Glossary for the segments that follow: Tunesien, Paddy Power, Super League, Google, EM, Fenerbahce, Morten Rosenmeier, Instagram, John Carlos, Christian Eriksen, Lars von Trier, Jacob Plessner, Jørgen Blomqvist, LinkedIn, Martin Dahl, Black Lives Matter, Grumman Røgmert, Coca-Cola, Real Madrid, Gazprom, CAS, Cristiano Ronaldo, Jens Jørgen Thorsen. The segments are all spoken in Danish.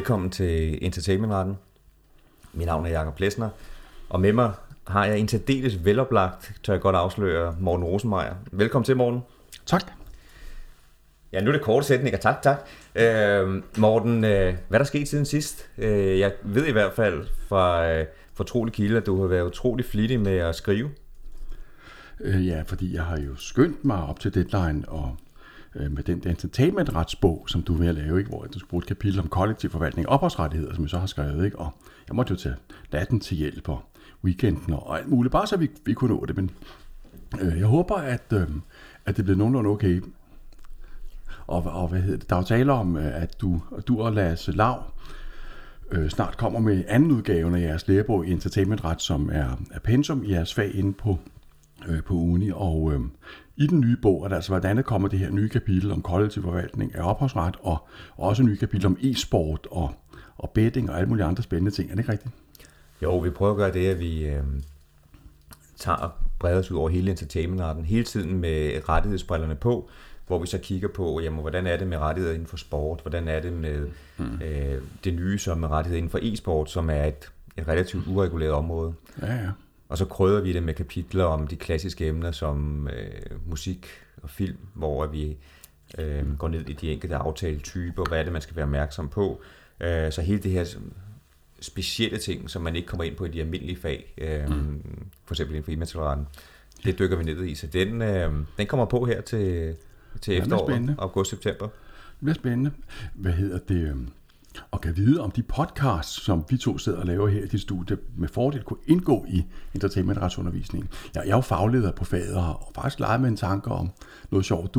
velkommen til Entertainmentretten. Mit navn er Jacob Plessner, og med mig har jeg en særdeles veloplagt, tør jeg godt afsløre, Morten Rosenmeier. Velkommen til, Morten. Tak. Ja, nu er det korte sætninger. Tak. Morten, hvad der skete siden sidst? Jeg ved i hvert fald fra trolige kilder, at du har været utrolig flittig med at skrive. Ja, fordi jeg har jo skyndt mig op til deadline og med den entertainmentretsbog, som du er ved at lave, ikke? Hvor du skulle bruge et kapitel om kollektiv forvaltning og ophavsrettigheder, som jeg så har skrevet, ikke? Og jeg måtte jo tage natten til hjælp og weekenden og alt muligt, bare så vi kunne nå det, men jeg håber, at det bliver nogenlunde okay. Og der er jo tale om, at du og Lasse Lav snart kommer med anden udgave af jeres lærebog i entertainmentret, som er pensum i jeres fag inde på uni, og i den nye bog er der altså, hvordan kommer det her nye kapitel om kollektiv forvaltning af ophavsret, og også en ny kapitel om e-sport og betting og alle mulige andre spændende ting. Er det ikke rigtigt? Jo, vi prøver at gøre det, at vi tager og breder os ud over hele entertainmentretten, hele tiden med rettighedsbrillerne på, hvor vi så kigger på, jamen, hvordan er det med rettigheder inden for sport, hvordan er det med det nye som er rettigheder inden for e-sport, som er et relativt ureguleret område. Ja. Og så krydder vi det med kapitler om de klassiske emner som musik og film, hvor vi går ned i de enkelte aftaletyper, hvad er det, man skal være opmærksom på. Så hele det her specielle ting, som man ikke kommer ind på i de almindelige fag, for eksempel inden for immaterialretten, det dykker vi ned i. Så den kommer på her til efteråret, august-september. Det bliver spændende. Hvad hedder det? Og kan vide, om de podcasts, som vi to sidder og laver her i dit studie, med fordel kunne indgå i entertainmentretsundervisningen. Jeg er jo fagleder på faget og faktisk leger med en tanke om noget sjovt.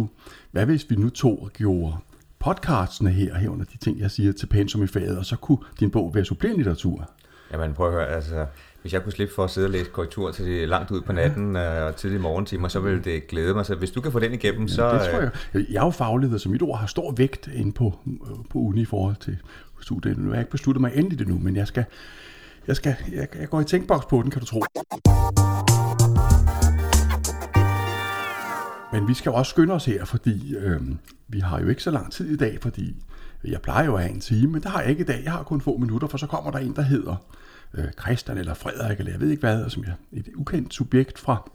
Hvad hvis vi nu to gjorde podcastene herunder de ting, jeg siger, til pensum i faget, og så kunne din bog være supplerende litteratur? Jamen, prøv at høre, altså, hvis jeg kunne slippe for at sidde og læse korrektur til langt ud på natten og tidlige morgentimer, så ville det glæde mig. Så hvis du kan få den igennem, så... Ja, det tror jeg. Jeg er jo fagleder, så mit ord har stor vægt inde på uni i forhold til studiet. Nu har jeg ikke besluttet mig endeligt endnu, men jeg går i tænkboks på den, kan du tro. Men vi skal jo også skynde os her, fordi vi har jo ikke så lang tid i dag, fordi jeg plejer jo at have en time, men det har jeg ikke i dag. Jeg har kun få minutter, for så kommer der en, der hedder Christian eller Frederik, eller jeg ved ikke hvad, som er et ukendt subjekt fra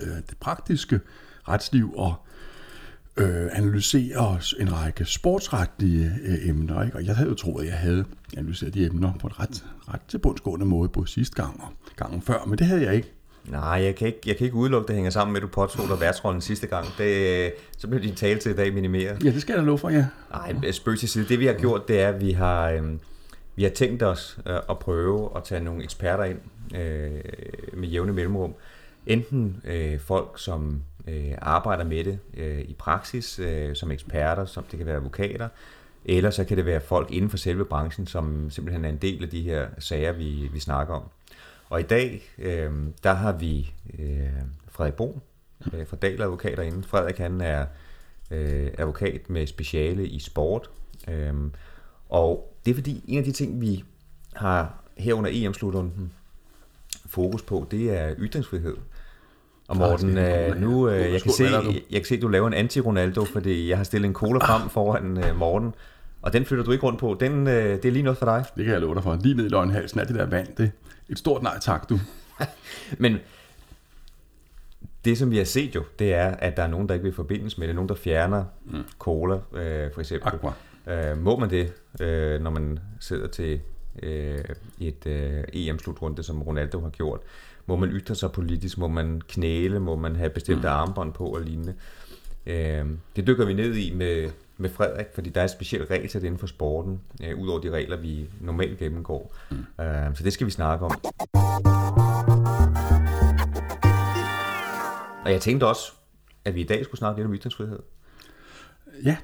det praktiske retsliv og analyserer en række sportsretlige emner. Ikke? Og jeg havde jo troet, at jeg havde analyseret de emner på en ret tilbundsgående måde både sidste gang og gangen før, men det havde jeg ikke. Nej, jeg kan ikke udelukke, det hænger sammen med, at du påtog dig værtsrollen sidste gang. Det, så bliver din tale til i dag minimeret. Ja, det skal jeg da love for, ja. Nej, spøg til side. Det vi har gjort, det er, at vi har tænkt os at prøve at tage nogle eksperter ind med jævne mellemrum. Enten folk, som arbejder med det i praksis, som eksperter, som det kan være advokater, eller så kan det være folk inden for selve branchen, som simpelthen er en del af de her sager, vi snakker om. Og i dag, der har vi Frederik Brun fra DAL advokater inde. Frederik, han er advokat med speciale i sport. Og det er fordi, en af de ting, vi har her under EM-slutrunden fokus på, det er ytringsfrihed. Og Morten, nu, jeg kan se, at du laver en anti-Ronaldo, fordi jeg har stillet en cola frem foran Morten. Og den flytter du ikke rundt på. Det er lige noget for dig. Det kan jeg love dig for. Lige ned i løgnhalsen af det der vand. Det et stort nej tak, du. Men det, som vi har set jo, det er, at der er nogen, der ikke vil forbindes med det. Nogen, der fjerner cola, for eksempel. Aqua. Må man det, når man sidder til et EM-slutrunde, som Ronaldo har gjort? Må man ytre sig politisk? Må man knæle? Må man have bestemte armbånd på og lignende? Det dykker vi ned i med Frederik, fordi der er et specielt regelsæt inden for sporten, ud over de regler, vi normalt gennemgår. Så det skal vi snakke om. Og jeg tænkte også, at vi i dag skulle snakke lidt om ytringsfrihed. Ja,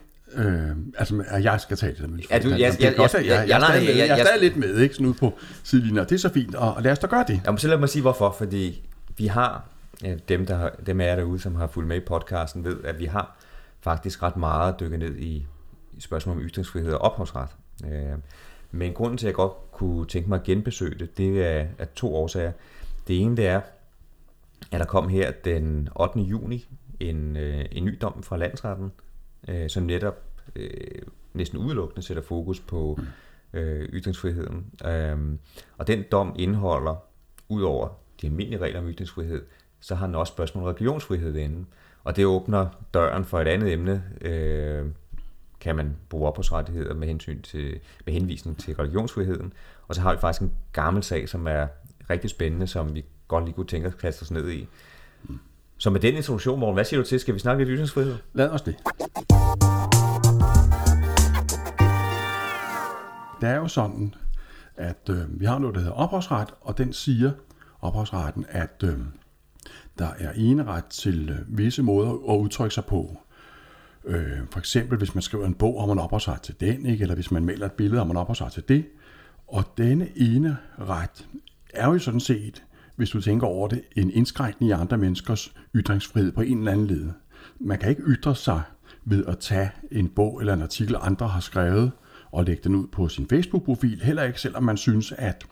altså jeg skal tage det. Jeg er lidt med, ikke? Sådan ude på sidelinjen, og det er så fint, og lad os da gøre det. Jamen, så lad mig sige hvorfor, fordi vi har, dem af jer derude, som har fulgt med i podcasten, ved, at vi har faktisk ret meget dykket ned i spørgsmål om ytringsfrihed og ophavsret. Men grunden til, at jeg godt kunne tænke mig at genbesøge det, det er af to årsager. Det ene, det er, at der kom her den 8. juni en ny dom fra landsretten, som netop næsten udelukkende sætter fokus på ytringsfriheden. Og den dom indeholder, ud over de almindelige regler om ytringsfrihed, så har den også spørgsmål om religionsfrihed inde. Og det åbner døren for et andet emne, kan man bruge ophavsrettigheder med henvisning til religionsfriheden. Og så har vi faktisk en gammel sag, som er rigtig spændende, som vi godt lige kunne tænke os at kaste os ned i. Så med den introduktion, Morten, hvad siger du til? Skal vi snakke lidt ytringsfrihed? Lad os det. Det er jo sådan, at vi har noget, der hedder ophavsret, og den siger ophavsretten, at der er eneret til visse måder at udtrykke sig på. For eksempel, hvis man skriver en bog, har man ophavsret til den, ikke? Eller hvis man maler et billede, har man ophavsret til det. Og denne ene ret er jo sådan set, hvis du tænker over det, en indskrænkning i andre menneskers ytringsfrihed på en eller anden led. Man kan ikke ytre sig ved at tage en bog eller en artikel, andre har skrevet, og lægge den ud på sin Facebook-profil, heller ikke selvom man synes, at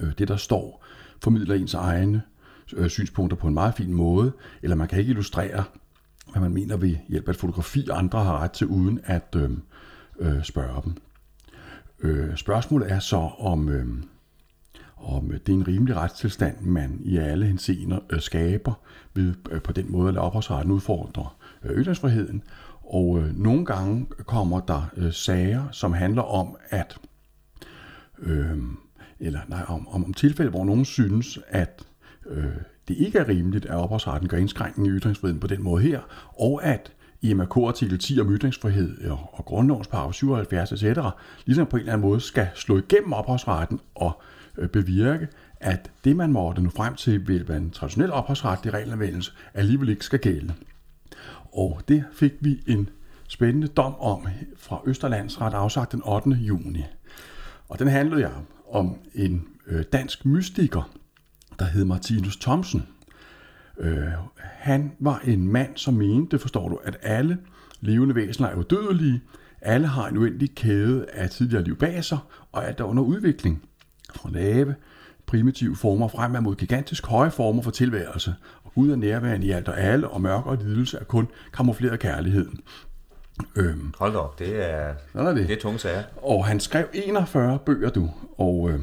det, der står, formidler ens egne synspunkter på en meget fin måde, eller man kan ikke illustrere, hvad man mener ved hjælp af et fotografi, andre har ret til, uden at spørge dem. Spørgsmålet er så, om det er en rimelig retstilstand, man i alle henseender skaber, ved på den måde at lade ophavsretten udfordre ytringsfriheden. Og nogle gange kommer der sager, som handler om at om tilfælde, hvor nogen synes, at det ikke er rimeligt, at ophavsretten gør indskrænkning i ytringsfriheden på den måde her, og at EMRK artikel 10 om ytringsfrihed og grundlovens paragraf 77 etc. ligesom på en eller anden måde skal slå igennem ophavsretten og bevirke, at det, man måtte nå frem til ved en traditionel ophavsretlig regelanvendelse, alligevel ikke skal gælde. Og det fik vi en spændende dom om fra Østerlandsret, afsagt den 8. juni. Og den handlede jeg om en dansk mystiker, der hed Martinus Thomsen. Han var en mand, som mente, forstår du, at alle levende væsener er udødelige, alle har en uendelig kæde af tidligere liv bag sig, og alt er under udvikling. Fra lave, primitive former fremad mod gigantisk høje former for tilværelse. Og Gud er nærværende i alt og alle, og mørke og lidelse er kun kamufleret kærlighed. Hold op, det er tunge sager. Og han skrev 41 bøger, du. Og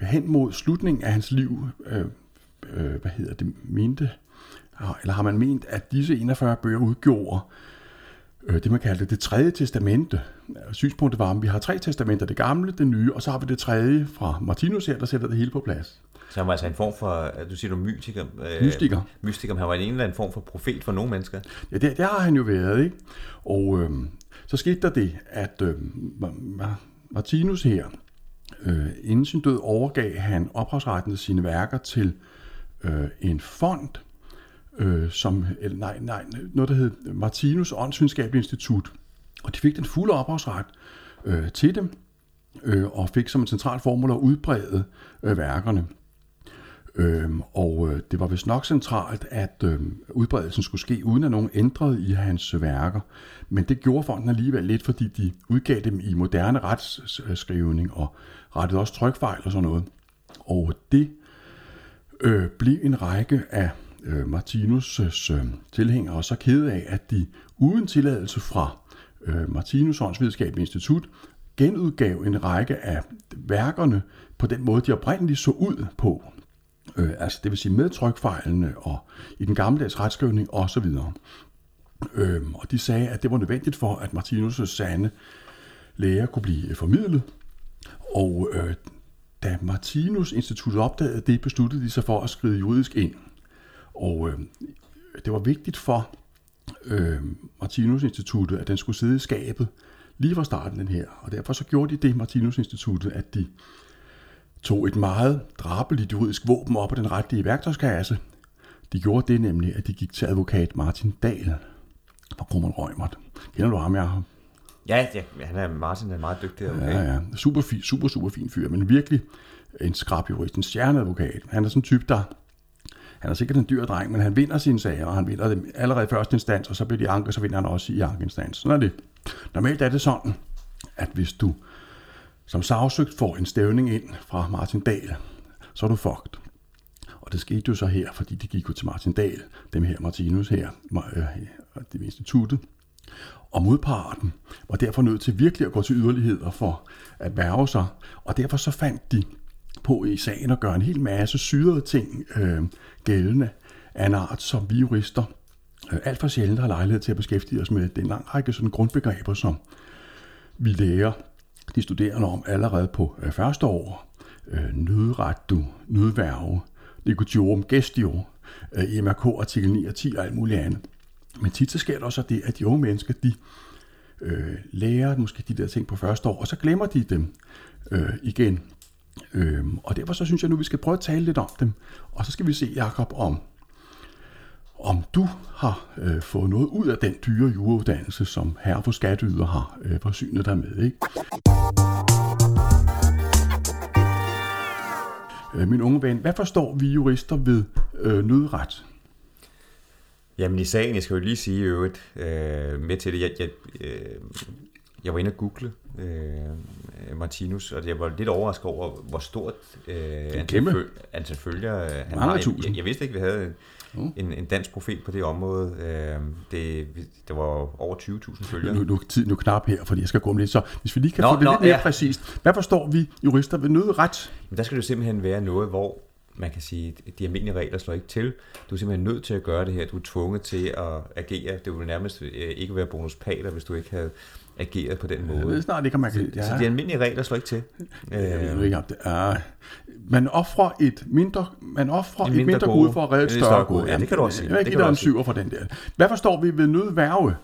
hen mod slutningen af hans liv, har man ment, at disse 41 bøger udgjorde det, man kaldte det tredje testamente. Synspunktet var, at vi har 3 testamenter, det gamle, det nye, og så har vi det tredje fra Martinus her, der sætter det hele på plads. Så han var altså en form for, du siger du mystiker. Mystiker, han var en eller anden form for profet for nogle mennesker. Ja, det har han jo været, ikke? Og så skete der det, at Martinus her, inden sin død, overgav han ophavsretten til sine værker til en fond, noget der hed Martinus Åndsvidenskabelige Institut. Og de fik den fulde ophavsret til dem, og fik som en central formål at udbrede værkerne. Og det var vist nok centralt, at udbredelsen skulle ske, uden at nogen ændrede i hans værker. Men det gjorde fonden alligevel lidt, fordi de udgav dem i moderne retsskrivning, og rettede også trykfejl og sådan noget. Og det blev en række af Martinus' tilhængere så kede af, at de uden tilladelse fra Martinus Åndsvidenskabelige Institut genudgav en række af værkerne på den måde, de oprindeligt så ud på. Altså det vil sige med trykfejlene og i den gammeldags retskrivning osv. Og de sagde, at det var nødvendigt for, at Martinus' sande lærer kunne blive formidlet. Og da Martinus Instituttet opdagede det, besluttede de sig for at skride juridisk ind. Og det var vigtigt for Martinus Instituttet, at den skulle sidde i skabet lige fra starten den her. Og derfor så gjorde de det, Martinus Instituttet, at de tog et meget drabeligt juridisk våben op af den retlige værktøjskasse. De gjorde det nemlig, at de gik til advokat Martin Dahl fra Grumman Røgmert. Kender du ham, jeg har? Ja, Martin er meget dygtig. Okay. Ja. Super fin fyr, men virkelig en skrab jurist, en stjerneadvokat. Han er sådan en type, han er sikkert en dyr dreng, men han vinder sine sager, og han vinder dem allerede i første instans, og så bliver de anket, så vinder han også i ankeinstans. Sådan er det. Normalt er det sådan, at hvis du som sagsøgt får en stævning ind fra Martin Dahl, så er du fucked. Og det skete jo så her, fordi de gik ud til Martin Dahl, dem her Martinus her, det instituttet, og modparten var derfor nødt til virkelig at gå til yderligheder for at værge sig, og derfor så fandt de på i sagen at gøre en hel masse syrede ting gældende af en art, som vi jurister alt for sjældent har lejlighed til at beskæftige os med. Det er en lang række sådan grundbegreber, som vi lærer de studerende om allerede på første år. Nødretto, nødværge, legutiorum gestio, EMRK artikel 9 og 10 og alt muligt andet. Men tit så sker der også det, at de unge mennesker, de lærer måske de der ting på første år, og så glemmer de dem igen. Og derfor så synes jeg nu, vi skal prøve at tale lidt om dem. Og så skal vi se, Jacob, om du har fået noget ud af den dyre jurauddannelse, som herre for skatteyder har forsynet dig med, ikke? Min unge ven, hvad forstår vi jurister ved nødret? Jamen i sagen, jeg skal jo lige sige i øvrigt med til det, jeg var inde og google Martinus, og jeg var lidt overrasket over, hvor stort antal følger han har. Jeg vidste ikke, vi havde en dansk profil på det område. Det var over 20.000 følgere. Nu knap her, fordi jeg skal gå om lidt. Så hvis vi lige kan få det lidt mere præcist. Hvad forstår vi jurister ved nødret? Men der skal det jo simpelthen være noget, hvor man kan sige, at de almindelige regler slår ikke til. Du er simpelthen nødt til at gøre det her. Du er tvunget til at agere. Det ville nærmest ikke være bonuspater, hvis du ikke havde ageret på den måde. Jeg ved snart ikke, om man kan... Så de almindelige regler slår ikke til. Jeg ved ikke, om det er... Man offrer et mindre gode for at redde et større gode. Ja, det kan du også sige. Jeg giver dig en syver for den der. Hvad forstår vi ved nødværge?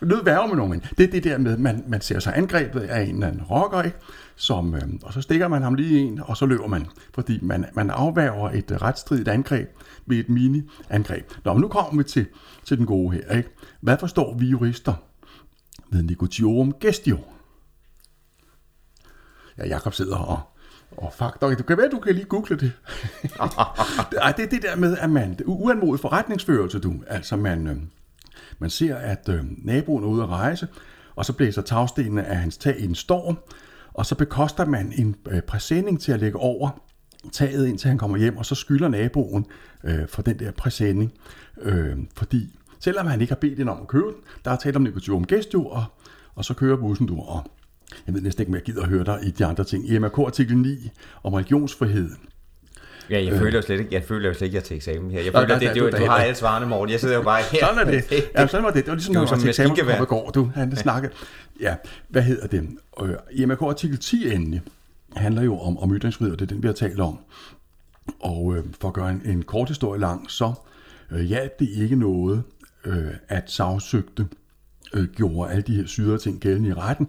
Nødværge med nogen. Det er det der med, at man ser sig angrebet af en eller anden rocker, ikke? Som, og så stikker man ham lige en, og så løber man, fordi man afværger et retsstridigt angreb ved et mini-angreb. Nå, men nu kommer vi til den gode her, ikke? Hvad forstår vi jurister ved legutiorum gestio? Ja, Jacob sidder og fuck, dog, du kan lige google det. Det er det der med, at man uanmodet forretningsførelse, du. Altså, man ser, at naboen er ude at rejse, og så blæser tagstenene af hans tag i en storm, og så bekoster man en præsending til at lægge over taget, indtil han kommer hjem, og så skylder naboen for den der præsending. Fordi selvom han ikke har bedt en om at købe den, der er talt om legutiorum gestio, og så kører bussen du. Og jeg ved næsten ikke, mere gider at høre dig i de andre ting. EMRK artikel 9 om religionsfrihed. Ja, jeg føler jo slet ikke, jeg er til eksamen her. Jeg føler, du har alle svarene, Morten. Jeg sidder jo bare her. Sådan er det. Ja, sådan var det. Det var ligesom, når jeg var til eksamen, som i går. Du, han snakkede. Ja, hvad hedder det? EMRK artikel 10 endelig handler jo om ytringsfrihed, og det er den, vi har talt om. Og for at gøre en kort historie lang, så hjalp det ikke noget, at sagsøgte gjorde alle de her syrede ting gældende i retten.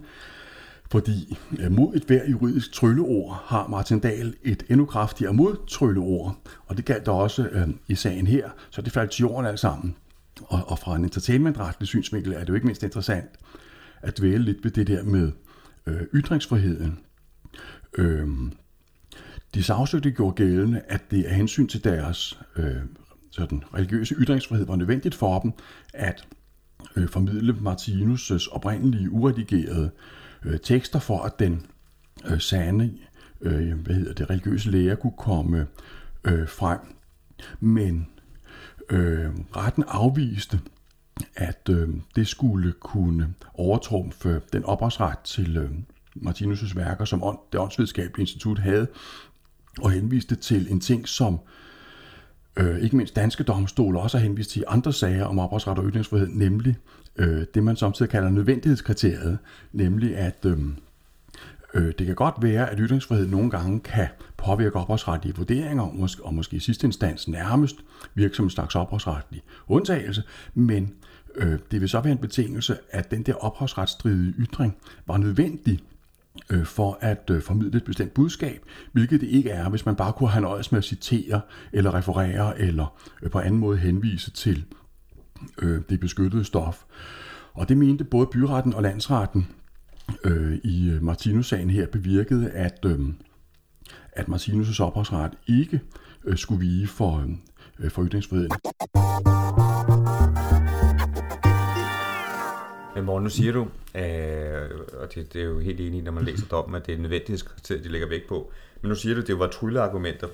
Fordi mod et hver juridisk trylleord har Martin Dahl et endnu kraftigere modtrylleord, og det galt der også i sagen her, så det faldt til jorden alt sammen. Og fra en entertainmentretlig synsvinkel er det jo ikke mindst interessant at dvæle lidt ved det der med ytringsfriheden. De sagsøgte gjorde gældende, at det af hensyn til deres sådan religiøse ytringsfrihed var nødvendigt for dem at formidle Martinus' oprindelige uredigerede tekster, for at den sande religiøse lærer kunne komme frem. Men retten afviste, at det skulle kunne overtrumfe den ophavsret til Martinus' værker, som det Åndsvidenskabelige Institut havde, og henviste til en ting, som ikke mindst danske domstole også har henvist til andre sager om ophavsret og ytringsfrihed, nemlig det, man samtidig kalder nødvendighedskriteriet, nemlig at det kan godt være, at ytringsfrihed nogle gange kan påvirke ophavsretlige vurderinger, og måske i sidste instans nærmest virke som en slags ophavsretlig undtagelse, men det vil så være en betingelse, at den der ophavsretsstridige ytring var nødvendig for at formidle et bestemt budskab, hvilket det ikke er, hvis man bare kunne have nøjes med at citere, eller referere, eller på anden måde henvise til det beskyttede stof. Og det mente både byretten og landsretten i Martinus-sagen her bevirkede, at Martinus' ophavsret ikke skulle vige for ytringsfriheden. Men Morten, nu siger du, og det er jo helt enig, når man læser dommen, at det er nødvendighedskriteriet, de lægger vægt på. Men nu siger du, at det var trylleargumenter.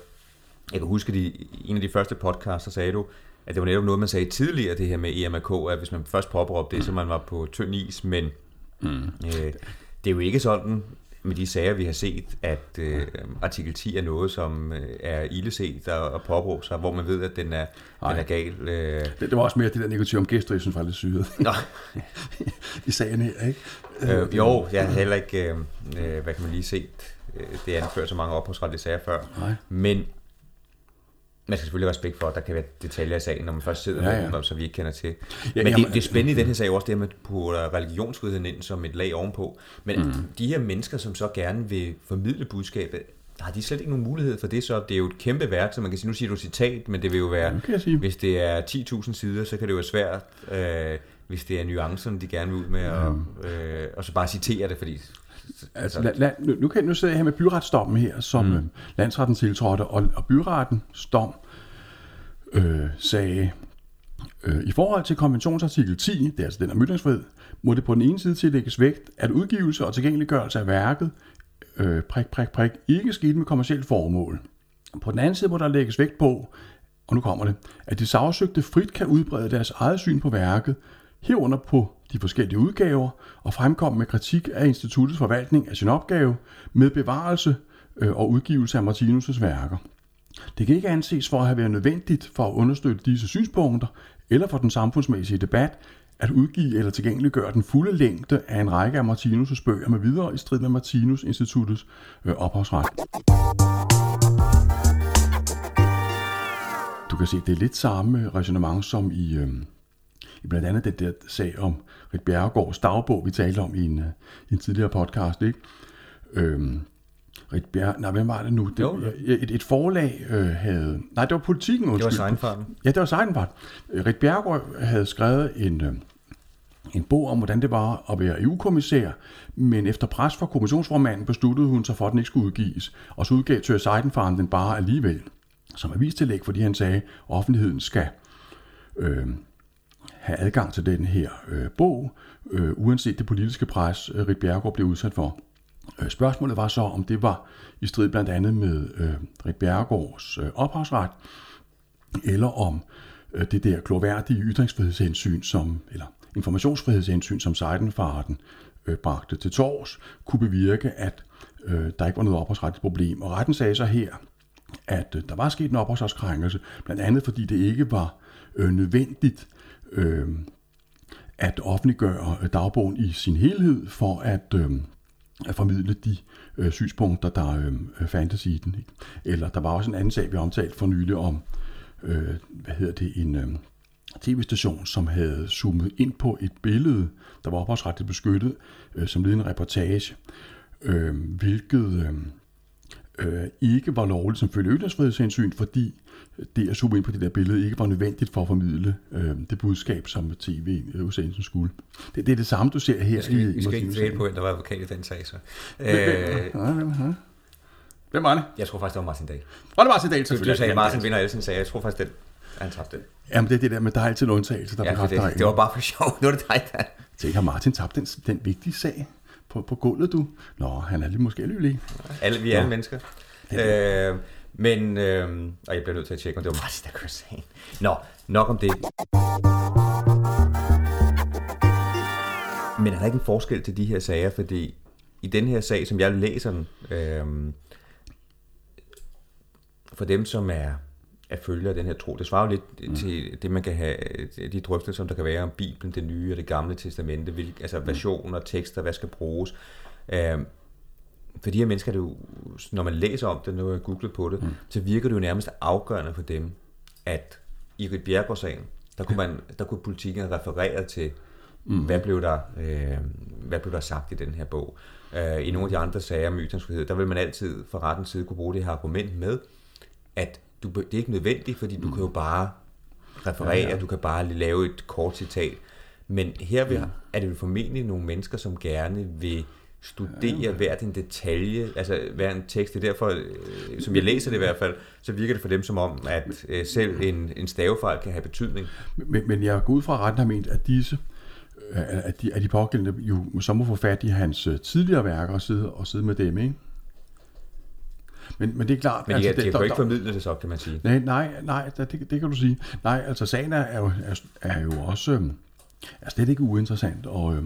Jeg kan huske, en af de første podcaster sagde du, at det var netop noget, man sagde tidligere, det her med EMRK, at hvis man først påbrugte det, så man var på tynd is, men det er jo ikke sådan med de sager, vi har set, at artikel 10 er noget, som er ildeset og påbrugt sig, hvor man ved, at den er gal. Det var også mere det der negativ om gæster, jeg synes var lidt syret. Nå. I sagen her, ikke? Jeg har heller ikke, hvad kan man lige se, det er anført så mange opholdsretlige sager før. Nej. Men man skal selvfølgelig have respekt for, at der kan være detaljer i sagen, når man først sidder med dem, så vi ikke kender til. Men det er spændende i den her sag også, det her med at putte religionsfriheden ind som et lag ovenpå. Men de her mennesker, som så gerne vil formidle budskabet, har de slet ikke nogen mulighed for det, så det er jo et kæmpe værk, så man kan sige, nu siger du citat, men det vil jo være, hvis det er 10.000 sider, så kan det jo være svært, hvis det er nuancerne, de gerne vil ud med, og så bare citere det, fordi... Altså, nu sidder jeg her med byretsdommen her, som landsretten tiltrådte, og byrettens dom sagde, i forhold til konventionsartikel 10, det er altså den om ytringsfrihed, må det på den ene side tillægges vægt, at udgivelse og tilgængeliggørelse af værket, ikke skete med kommercielt formål. På den anden side må der lægges vægt på, og nu kommer det, at de sagsøgte frit kan udbrede deres eget syn på værket, herunder på de forskellige udgaver, og fremkom med kritik af instituttets forvaltning af sin opgave med bevarelse og udgivelse af Martinus' værker. Det kan ikke anses for at have været nødvendigt for at understøtte disse synspunkter eller for den samfundsmæssige debat at udgive eller tilgængeliggøre den fulde længde af en række af Martinus' bøger med videre i strid med Martinus Instituttets ophavsret. Du kan se, det er lidt samme resonemang som i... blandt andet det der sag om Ritt Bjerregaards dagbog, vi talte om i en tidligere podcast, ikke? Ritt Bjerregaard... Nej, hvem var det nu? Et forlag havde... Nej, det var Politikken, undskyld. Det var Seidenfaden. Ja, det var Seidenfaden. Ritt Bjerregaard havde skrevet en bog om, hvordan det var at være EU-kommissær, men efter pres fra kommissionsformanden besluttede hun sig for, at den ikke skulle udgives, og så udgav Tøje Seidenfaden den bare alligevel, som avistillæg, fordi han sagde, at offentligheden skal... have adgang til den her bog, uanset det politiske pres, Ritt Bjerregaard blev udsat for. Spørgsmålet var så, om det var i strid blandt andet med Ritt Bjerregaards ophavsret, eller om det der glorværdige ytringsfrihedshensyn, eller informationsfrihedshensyn, som Seidenfaden bragte til tors, kunne bevirke, at der ikke var noget ophavsretligt problem. Og retten sagde så her, at der var sket en ophavsretskrænkelse, blandt andet fordi det ikke var nødvendigt, at offentliggøre dagbogen i sin helhed for at formidle de synspunkter, der fandtes i den. Ikke? Eller der var også en anden sag, vi omtalte for nylig om en tv-station, som havde zoomet ind på et billede, der var ophavsretligt beskyttet som led i en reportage, hvilket ikke var lovligt som følge af ytringsfrihedshensyn, fordi det at zoome ind på det der billede ikke var nødvendigt for at formidle det budskab, som tv-udsendelsen skulle. Det er det samme, du ser her. Vi skal ikke tale på, at der var advokat i den sag, så. Hvem var det? Jeg tror faktisk, det var Martin Dahl. Var det Martin Dahl? Du sagde, Martin vinder alle sine sager. Jeg tror faktisk, han tabte den. Jamen, det er det der med, der er altid en undtagelse, der bekræfter reglen. Det var bare for sjov. Nu er det dig, der... Tænk, har Martin tabt den vigtige sag på gulvet, du? Nå, han er lige måske alligevel. Vi er alle mennesker. Men, og jeg bliver nødt til at tjekke, om det var Martin, der kørte sagen. Nå, nok om det. Men er der ikke en forskel til de her sager? Fordi i den her sag, som jeg læser den, for dem, som er følger af den her tro, det svarer jo lidt til det, man kan have, de drøftelser, som der kan være om Bibelen, det nye og det gamle testamente, altså versioner, tekster, hvad skal bruges. For de her mennesker, det jo, når man læser om det, når jeg googlet på det, så virker det jo nærmest afgørende for dem, at i Ritt Bjerregaard-sagen, der kunne Politikken referere til, hvad blev der sagt i den her bog. I nogle af de andre sager om ytringsfrihed, der vil man altid fra rettens side kunne bruge det her argument med, at det er ikke nødvendigt, fordi du kan jo bare referere, du kan bare lave et kort citat. Men her er det jo formentlig nogle mennesker, som gerne vil studere hver en detalje, altså hver en tekst. Det er derfor, som jeg læser det i hvert fald, så virker det for dem som om, at selv en stavefejl kan have betydning. Men jeg går ud fra, at retten har ment, at de pågældende jo så må få fat i hans tidligere værker og sidde med dem, ikke? Men det er klart... Men de, altså, de kan jo ikke formidle det så, kan man sige. Nej, det kan du sige. Nej, altså sagen er jo også... er slet ikke uinteressant, og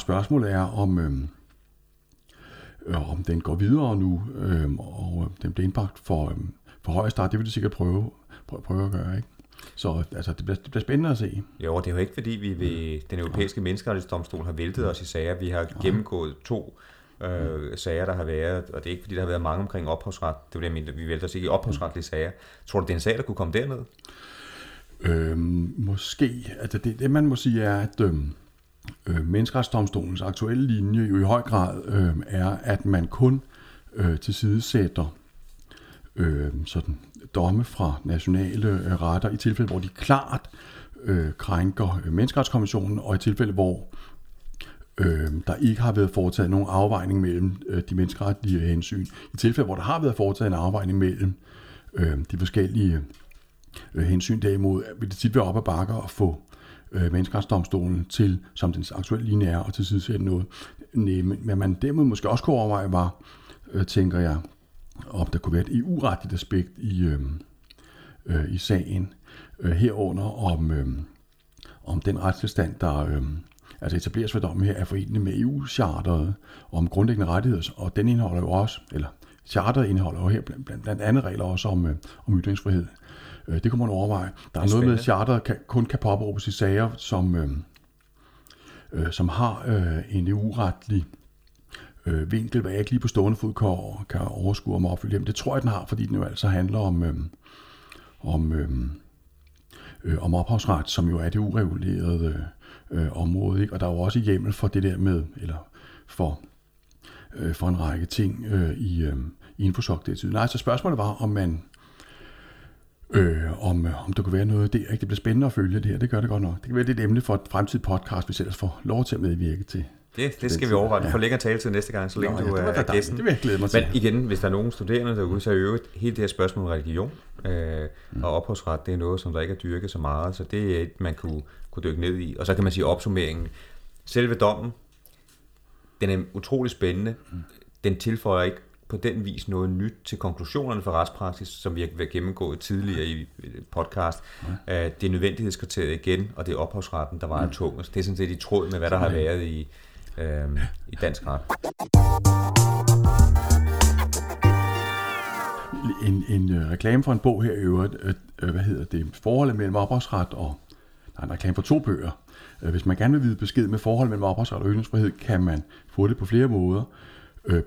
spørgsmålet er, om den går videre nu, og den bliver indbragt for højesteret. Det vil de sikkert prøve at gøre, ikke? Så altså, det bliver spændende at se. Jo, det er jo ikke, fordi vi ved den europæiske menneskerettighedsdomstol har væltet os i sager. Vi har gennemgået to sager, der har været, og det er ikke, fordi der har været mange omkring ophavsret. Det er det, jeg mener. Vi vælter os ikke i ophavsretlige sager. Tror du, det er en sag, der kunne komme derned? Måske. Altså det man må sige er, at menneskerettighedsdomstolens aktuelle linje jo i høj grad er, at man kun tilsidesætter sådan domme fra nationale retter i tilfælde, hvor de klart krænker menneskerettighedskonventionen, og i tilfælde, hvor der ikke har været foretaget nogen afvejning mellem de menneskerettige hensyn. I tilfælde, hvor der har været foretaget en afvejning mellem de forskellige hensyn, derimod vil det tit være op ad bakker og få menneskerettighedsdomstolen til, som den aktuelle linje er, og til sidesætte noget. Men man derimod måske også kunne overveje, var, tænker jeg, om der kunne være et EU-retligt aspekt i sagen, herunder om den retstilstand, der altså etableres ved dommen her, er forenelig med EU-charteret om grundlæggende rettigheder, og den indeholder jo også, eller charteret indeholder jo her blandt andet regler også om ytringsfrihed. Det kunne man overveje. Der er noget med, at charteret kun kan påberåbes i sager, som har en EU-retlig vinkel, hvad jeg ikke lige på stående fod kan overskue om at opfylde dem. Det tror jeg, den har, fordi den jo altså handler om ophavsret, som jo er det uregulerede område, ikke? Og der er jo også hjemmel for det der med, eller for en række ting i InfoSoc-direktivet. Nej, så spørgsmålet var, om man... om der kunne være noget der, ikke? Det bliver spændende at følge det her, det gør det godt nok. Det kan være et emne for et fremtidigt podcast, vi selv får lov til at medvirke til. Det skal vi overveje. Ja. Du får længere tale til næste gang, så længe du er gæsten. Det vil jeg glæde mig til. Men igen, hvis der er nogen studerende derude, så er jo hele det her spørgsmål om religion og ophavsret, det er noget, som der ikke er dyrket så meget, så det er et, man kunne dykke ned i. Og så kan man sige opsummeringen. Selve dommen, den er utrolig spændende. Den tilføjer ikke på den vis noget nyt til konklusionerne for retspraksis, som vi har gennemgået tidligere i podcast. Ja. Det er nødvendighedskriteriet igen, og det er ophavsretten, der vejer tungest. Det er sådan set i tråd med, hvad der har været i dansk ret. En reklame for en bog her i øvrigt, hvad hedder det, forholdet mellem ophavsret og... Der er en reklame for to bøger. Hvis man gerne vil vide besked med forholdet mellem ophavsret og ytringsfrihed, kan man få det på flere måder.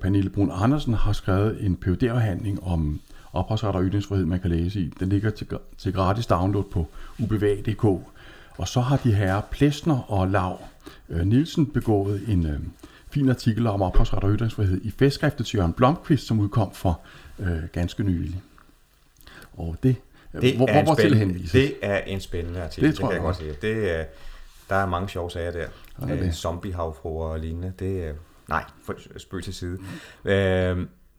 Pernille Brun Andersen har skrevet en PhD-afhandling om ophavsret og ytringsfrihed, man kan læse i. Den ligger til gratis download på ubv.dk. Og så har de herrer Plessner og Lav Nielsen begået en fin artikel om ophavsret og ytringsfrihed i festskriftet til Jørgen Blomqvist, som udkom for ganske nylig. Og det er en spændende artikel, det tror jeg godt. Der er mange sjove sager der. Zombiehavfruer og lignende, det er... Nej, for spøg til side.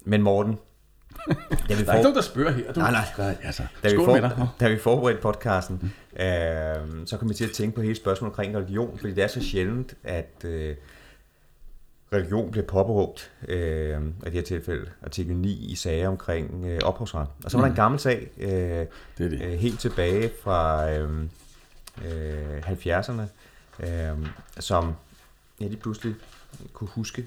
Men Morten... Der er ikke nogen, der spørger her. Nej. Altså, da vi forberedte podcasten, så kom vi til at tænke på hele spørgsmålet omkring religion, fordi det er så sjældent, at religion bliver påberåbt i det her tilfælde. Artikel 9 i sager omkring ophavsret. Og så var der en gammel sag, helt tilbage fra 70'erne, som lige pludselig... kunne huske,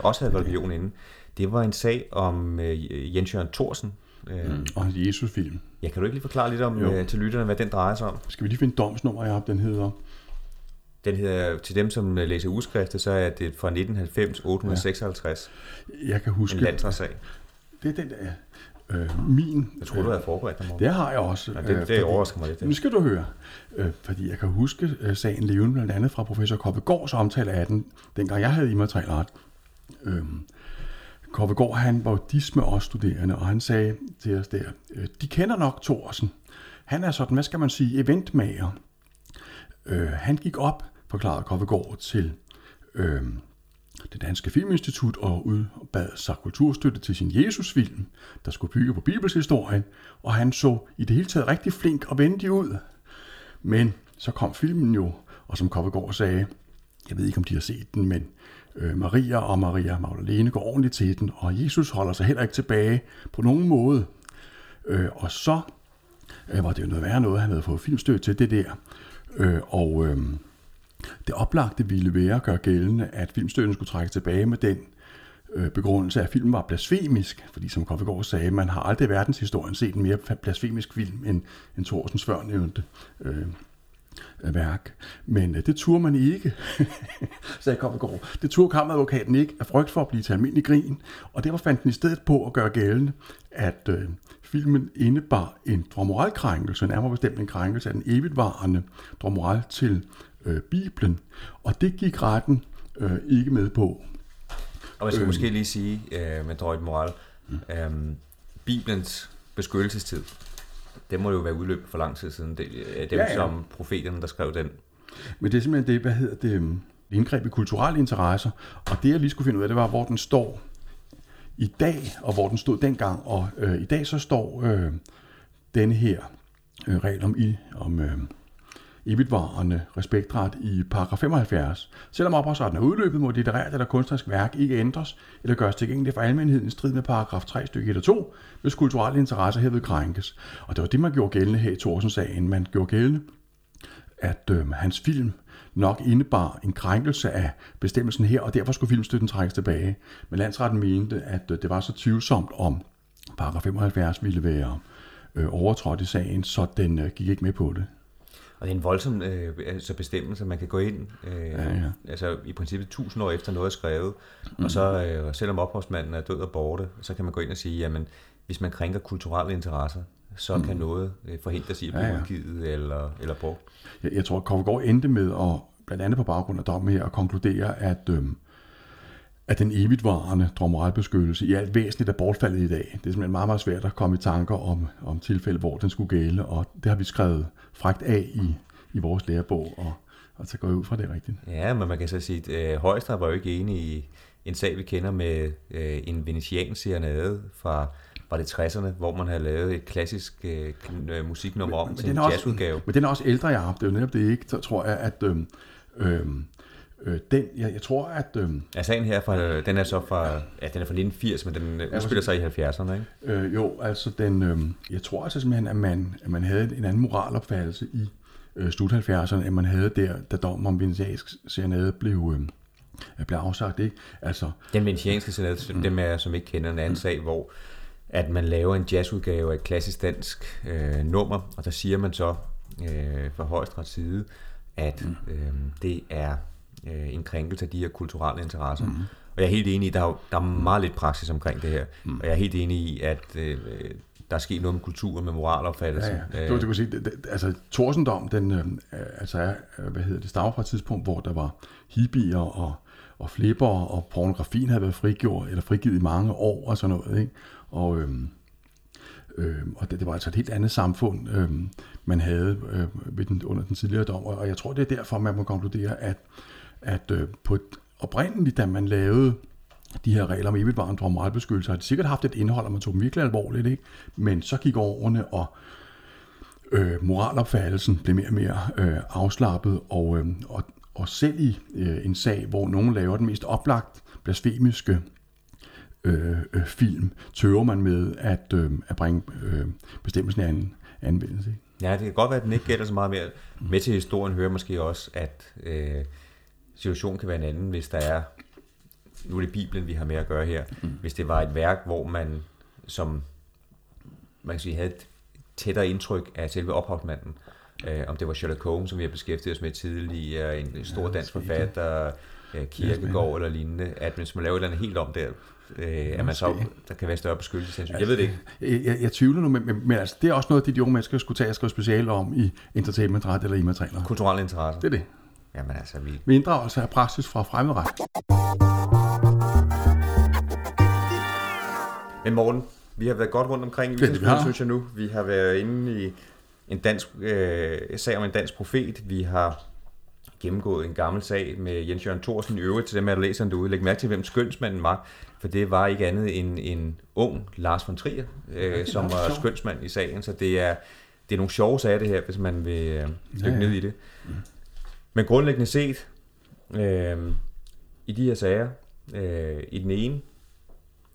også havde religion inden. Det var en sag om Jens Jørgen Thorsen. Og hans Jesus-film. Ja, kan du ikke lige forklare lidt om til lytterne, hvad den drejer sig om? Skal vi lige finde domsnummer, jeg har, den hedder? Den hedder, til dem, som læser udskrifter, så er det fra 1990 856. Ja. Jeg kan huske... En landsretssag. Det er den, der er. Jeg tror, du havde forberedt dig, Morten. Det har jeg også. Ja, det overrasker mig lidt. Nu skal du høre, fordi jeg kan huske sagen levende blandt andet fra professor Koppegårds omtale af den, dengang jeg havde immaterialret. Koppegård, han var jo disme også studerende, og han sagde til os der, de kender nok Thorsen. Han er sådan, hvad skal man sige, eventmager. Han gik op, forklarede Koppegård, til... Det Danske Filminstitut og udbad sig kulturstøtte til sin Jesusfilm, der skulle bygge på bibelshistorien, og han så i det hele taget rigtig flink og venlig ud. Men så kom filmen jo, og som Koppegård sagde, jeg ved ikke, om de har set den, men Maria og Maria Magdalene går ordentligt til den, og Jesus holder sig heller ikke tilbage på nogen måde. Og så var det jo noget værre noget, han havde fået filmstød til det der. Og det oplagte ville være at gøre gældende, at filmstøtten skulle trække tilbage med den begrundelse, at filmen var blasfemisk, fordi som Koffegaard sagde, man har aldrig i verdenshistorien set en mere blasfemisk film end Thorsens førnævnte værk. Men det turde man ikke, sagde Koffegaard. Det turde kammeradvokaten ikke af frygt for at blive til almindelig grin, og derfor fandt den i stedet på at gøre gældende, at filmen indebar en dromoralkrænkelse, nærmere bestemt en krænkelse af den evigtvarende dromoral til Bibelen, og det gik retten ikke med på. Og man skal måske lige sige med drøjt moral, Bibelens beskyttelsestid, det må jo være udløbet for lang tid siden. Det er dem, som profeterne, der skrev den. Men det er simpelthen det, indgreb i kulturelle interesser, og det jeg lige skulle finde ud af, det var, hvor den står i dag, og hvor den stod dengang, og i dag så står denne her regel om evigtvarende respektret i paragraf 75. Selvom ophavsretten er udløbet, må det litterært eller kunstnerisk værk ikke ændres eller gøres tilgængeligt for almenheden i strid med paragraf 3 stykke 1 og 2, hvis kulturelle interesser herved krænkes. Og det var det, man gjorde gældende her i Thorsen-sagen. Man gjorde gældende, at hans film nok indebar en krænkelse af bestemmelsen her, og derfor skulle filmstøtten trækkes tilbage. Men landsretten mente, at det var så tvivlsomt, om paragraf 75 ville være overtrådt i sagen, så den gik ikke med på det. Og det er en voldsom bestemmelse, man kan gå ind altså i princippet 1000 år efter noget er skrevet, og så selvom ophavsmanden er død og borte, så kan man gå ind og sige, jamen hvis man krænker kulturelle interesser, så kan noget forhindres i at blive udgivet eller brugt. Jeg tror, at Koffegaard endte med, og blandt andet på baggrund af dommen her, at konkludere, at den evigtvarende drømmerejbeskyttelse i alt væsentligt er bortfaldet i dag. Det er simpelthen meget, meget svært at komme i tanker om tilfælde, hvor den skulle gælde, og det har vi skrevet fragt af i vores lærebog, og så går jeg ud fra det rigtigt. Ja, men man kan så sige, at Højesteret var jo ikke enig i en sag, vi kender med en venetiansk serenade fra var det 60'erne, hvor man havde lavet et klassisk musiknummer om til en jazzudgave. Men den er også ældre, jeg har. Det er jo netop det ikke, så tror jeg, at jeg tror, at sagen her fra, den er så fra, den er fra 1980, men den udspiller sig i 70'erne, ikke? Jo, altså den, jeg tror altså simpelthen, at man havde en anden moralopfattelse i slut 70'erne, end man havde der, da dommen om venetiansk serenade blev afsagt, ikke? Altså den venetianske serenade, dem er som ikke kender en anden sag, hvor at man laver en jazzudgave af et klassisk dansk nummer, og der siger man så fra højesterets side, at det er en krænkelse af de her kulturelle interesser. Og jeg er helt enig i, at der er meget lidt praksis omkring det her. Og jeg er helt enig i, at der er sket noget med kultur, med moralopfattelse. Ja, ja. Du kan sige, altså Thorsendom, den altså stammer fra et tidspunkt, hvor der var hippier og flippere, og pornografien havde været frigivet i mange år og sådan noget, ikke? Og og det var altså et helt andet samfund, man havde under den tidligere dom, og jeg tror, det er derfor, man må konkludere, at oprindeligt, da man lavede de her regler om evigtvarende drømmeralbeskyttelse, har det sikkert haft et indhold, og man tog dem virkelig alvorligt, ikke? Men så gik årene, og moralopfattelsen blev mere og mere afslappet, og selv i en sag, hvor nogen laver den mest oplagt blasfemiske film, tøver man med at bringe bestemmelsen af anvendelse. Ja, det kan godt være, at den ikke gælder så meget mere. Med til historien hører måske også, at situationen kan være en anden, hvis der er, nu er det Bibelen, vi har med at gøre her, hvis det var et værk, hvor man, som man kan sige, havde et tættere indtryk af selve ophavsmanden. Om det var Sherlock Holmes, som vi har beskæftiget os med tidligere, en stor dansk forfatter, Kirkegaard eller lignende, at hvis man laver et eller andet helt om der, at man så, der kan være større beskyttelse. Altså, jeg ved det ikke. Jeg tvivler nu, men altså, det er også noget, de unge mennesker skulle tage og skrive speciale om i entertainmentret eller immaterialer. Kulturelle interesser. Det er det. Jamen altså, vi... Med inddragelse af praksis fra fremmedret. Men Morten, vi har været godt rundt omkring visensbyen, synes jeg nu. Vi har været inde i en dansk sag om en dansk profet. Vi har gennemgået en gammel sag med Jens Jørgen Thorsen i øvrigt, til dem, der læser derude. Læg mærke til, hvem skønsmanden var, for det var ikke andet end en ung Lars von Trier, som var skønsmand i sagen, så det er nogle sjove sager, det her, hvis man vil dykke ned i det. Men grundlæggende set, i de her sager. I den ene,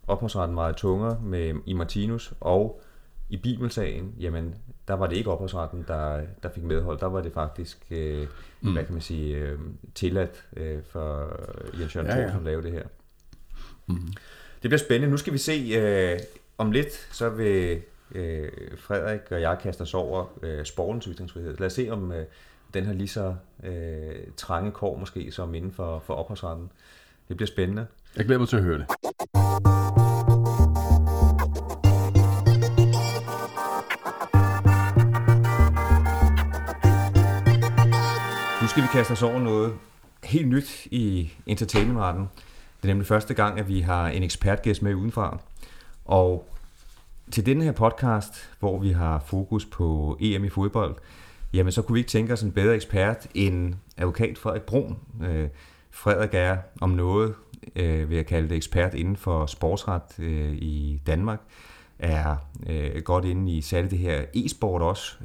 ophavsretten meget tungere med, i Martinus, og i Bibelsagen, jamen, der var det ikke ophavsretten, der fik medhold. Der var det faktisk, hvad kan man sige, tilladt for Jens Jørgen Thorsen at lave det her. Det bliver spændende. Nu skal vi se, om lidt, så vil Frederik og jeg kaste os over sportens ytringsfrihed. Lad os se, om den har lige så trange kår måske, som inden for ophavsretten. Det bliver spændende. Jeg glæder mig til at høre det. Nu skal vi kaste os over noget helt nyt i entertainmentretten. Det er nemlig første gang, at vi har en ekspertgæst med udenfra. Og til denne her podcast, hvor vi har fokus på EM i fodbold, jamen så kunne vi ikke tænke os en bedre ekspert end advokat Frederik Brun. Frederik er om noget, vil jeg kalde det, ekspert inden for sportsret i Danmark, er godt inde i særligt det her e-sport også,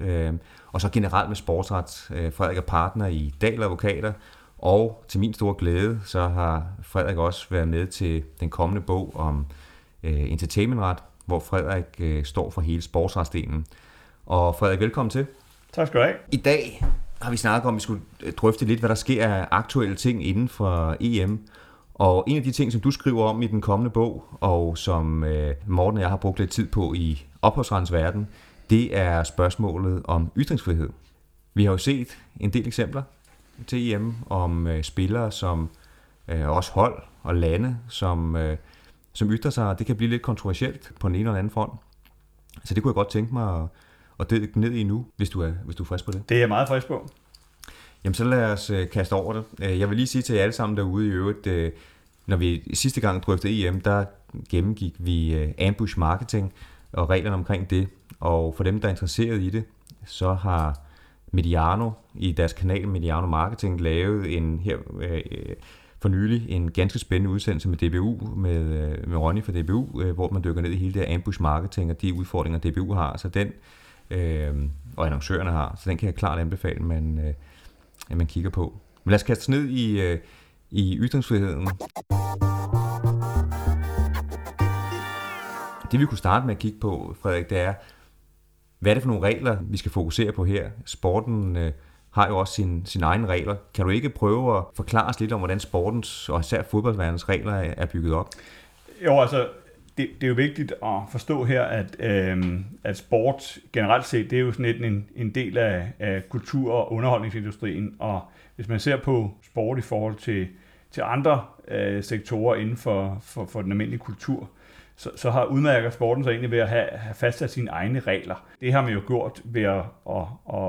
og så generelt med sportsret. Frederik er partner i DAL advokater, og til min store glæde, så har Frederik også været med til den kommende bog om entertainmentret, hvor Frederik står for hele sportsretsdelen. Og Frederik, velkommen til. Tak skal du have. I dag har vi snakket om, at vi skulle drøfte lidt, hvad der sker af aktuelle ting inden for EM. Og en af de ting, som du skriver om i den kommende bog, og som Morten og jeg har brugt lidt tid på i ophavsrettens verden, det er spørgsmålet om ytringsfrihed. Vi har jo set en del eksempler til EM om spillere, som også hold og lande, som ytrer sig, og det kan blive lidt kontroversielt på den ene eller anden front. Så det kunne jeg godt tænke mig at dykke ned i nu, hvis du er frisk på det. Det er jeg meget frisk på. Jamen så lad os kaste over det. Jeg vil lige sige til jer alle sammen derude i øvrigt, når vi sidste gang drøftede EM, der gennemgik vi ambush marketing og reglerne omkring det. Og for dem, der er interesseret i det, så har Mediano i deres kanal Mediano Marketing lavet for nylig en ganske spændende udsendelse med DBU, med Ronny fra DBU, hvor man dykker ned i hele det her ambush marketing og de udfordringer, DBU har, så den, og annoncørerne har, så den kan jeg klart anbefale, at man kigger på. Men lad os kaste ned i ytringsfriheden. Det vi kunne starte med at kigge på, Frederik, det er, hvad er det for nogle regler, vi skal fokusere på her? Sporten har jo også sine egne regler. Kan du ikke prøve at forklare os lidt om, hvordan sportens og især fodboldverdenens regler er bygget op? Jo, altså, det er jo vigtigt at forstå her, at sport generelt set, det er jo sådan lidt en del af kultur- og underholdningsindustrien. Og hvis man ser på sport i forhold til andre sektorer inden for den almindelige kultur, så har udmærket sporten sig egentlig ved at have fastsat sine egne regler. Det har man jo gjort ved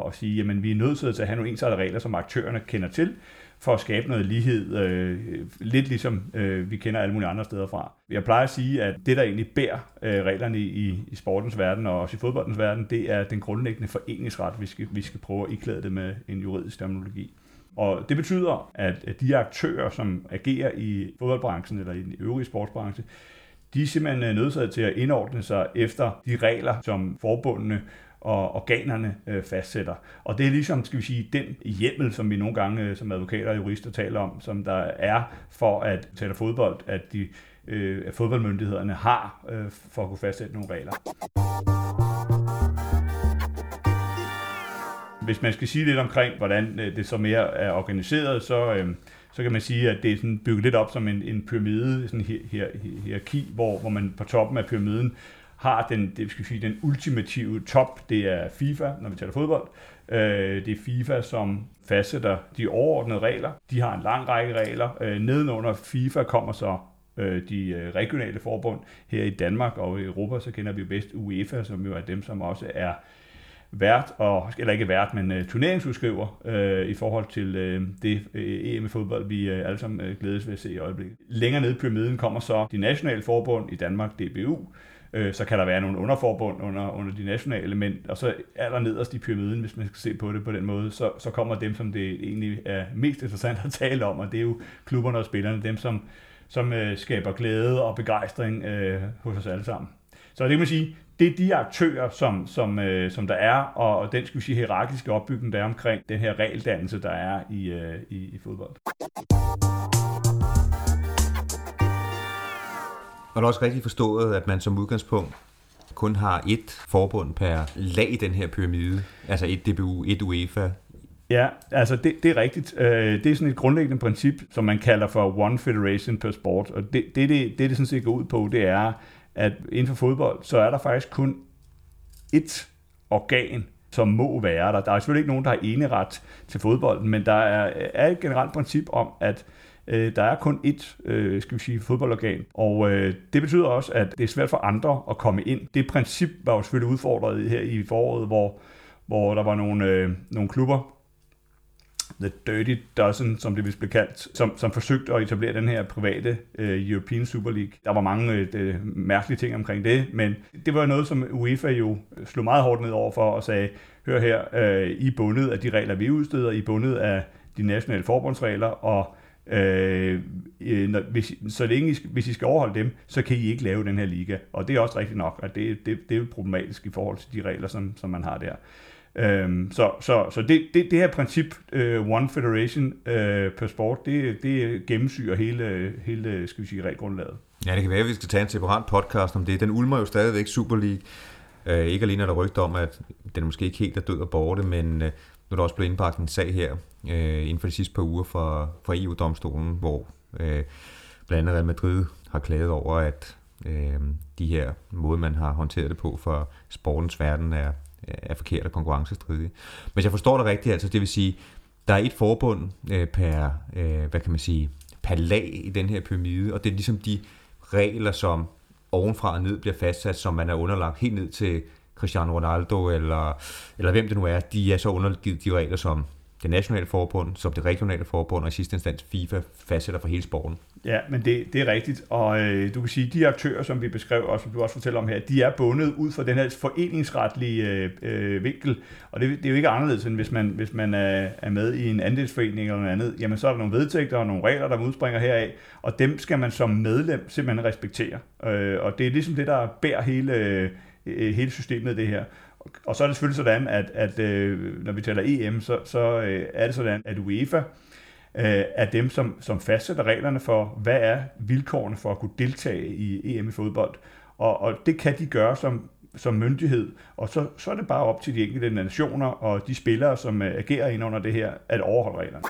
at sige, jamen vi er nødt til at have nogle ensartede regler, som aktørerne kender til, for at skabe noget lighed, lidt ligesom vi kender alle mulige andre steder fra. Jeg plejer at sige, at det, der egentlig bærer reglerne i sportens verden og også i fodboldens verden, det er den grundlæggende foreningsret, vi skal prøve at iklæde det med en juridisk terminologi. Og det betyder, at de aktører, som agerer i fodboldbranchen eller i den øvrige sportsbranche, de er simpelthen nødsaget til at indordne sig efter de regler, som forbundene og organerne fastsætter. Og det er ligesom, skal vi sige, den hjemmel, som vi nogle gange som advokater og jurister taler om, som der er for at tale fodbold, at fodboldmyndighederne har for at kunne fastsætte nogle regler. Hvis man skal sige lidt omkring, hvordan det så mere er organiseret, så kan man sige, at det er sådan bygget lidt op som en pyramide, sådan hierarki, hvor man på toppen af pyramiden har den ultimative top. Det er FIFA, når vi taler fodbold. Det er FIFA, som fastsætter de overordnede regler. De har en lang række regler. Nedenunder FIFA kommer så de regionale forbund her i Danmark og i Europa, så kender vi jo bedst UEFA, som jo er dem, som også er vært, eller ikke vært, men turneringsudskriver i forhold til det EM i fodbold, vi alle sammen glædes ved at se i øjeblikket. Længere nede i pyramiden kommer så de nationale forbund i Danmark, DBU. Så kan der være nogle underforbund under de nationale, men og så allernederst i pyramiden, hvis man skal se på det på den måde, så kommer dem, som det egentlig er mest interessant at tale om, og det er jo klubberne og spillerne, dem som skaber glæde og begejstring hos os alle sammen. Så det kan man sige, det er de aktører, som der er, og den, skal vi sige, hierarkiske opbygning, der er omkring den her regeldannelse, der er i fodbold. Og det er også rigtigt forstået, at man som udgangspunkt kun har ét forbund per lag i den her pyramide, altså et DBU, et UEFA. Ja, altså det er rigtigt. Det er sådan et grundlæggende princip, som man kalder for One Federation per Sport, og det sådan set går ud på, det er, at inden for fodbold, så er der faktisk kun ét organ, som må være der. Der er selvfølgelig ikke nogen, der har eneret til fodbolden, men der er et generelt princip om, at der er kun ét, fodboldorgan, og det betyder også, at det er svært for andre at komme ind. Det princip var jo selvfølgelig udfordret her i foråret, hvor der var nogle klubber, The Dirty Dozen, som det vist blev kaldt, som forsøgte at etablere den her private European Super League. Der var mange mærkelige ting omkring det, men det var noget, som UEFA jo slog meget hårdt ned over for og sagde, hør her, I er bundet af de regler, vi udsteder, I er bundet af de nationale forbundsregler, og hvis I skal overholde dem, så kan I ikke lave den her liga. Og det er også rigtigt nok, at det er problematisk i forhold til de regler, som man har der. Så det her princip, One Federation per sport, det gennemsyrer hele regelgrundlaget. Ja, det kan være, at vi skal tage en separat podcast om det. Den ulmer jo stadigvæk Super League. Ikke alene er der rygter om, at den måske ikke helt er død og borte, men nu er der også blevet indbragt en sag her inden for de sidste par uger fra EU-domstolen, hvor blandt andet Real Madrid har klaget over, at de her måde, man har håndteret det på for sportens verden, er forkert og konkurrencestridig. Men jeg forstår det rigtigt, altså det vil sige, der er et forbund per, per lag i den her pyramide, og det er ligesom de regler, som ovenfra og ned bliver fastsat, som man er underlagt helt ned til Cristiano Ronaldo, eller hvem det nu er, de er så undergivet de regler, som det nationale forbund, som det regionale forbund, og i sidste instans FIFA fastsætter for hele sporten. Ja, men det er rigtigt, og du kan sige, at de aktører, som vi beskrev, og som du også fortæller om her, de er bundet ud fra den her foreningsretlige vinkel, og det er jo ikke anderledes, end hvis man er med i en andelsforening eller noget andet, jamen så er der nogle vedtægter og nogle regler, der udspringer heraf, og dem skal man som medlem simpelthen respektere, og det er ligesom det, der bærer hele systemet det her. Og så er det selvfølgelig sådan, at når vi taler EM, så er det sådan, at UEFA er dem, som fastsætter reglerne for, hvad er vilkårene for at kunne deltage i EM i fodbold. Og det kan de gøre som myndighed, og så er det bare op til de enkelte nationer og de spillere, som agerer ind under det her, at overholde reglerne.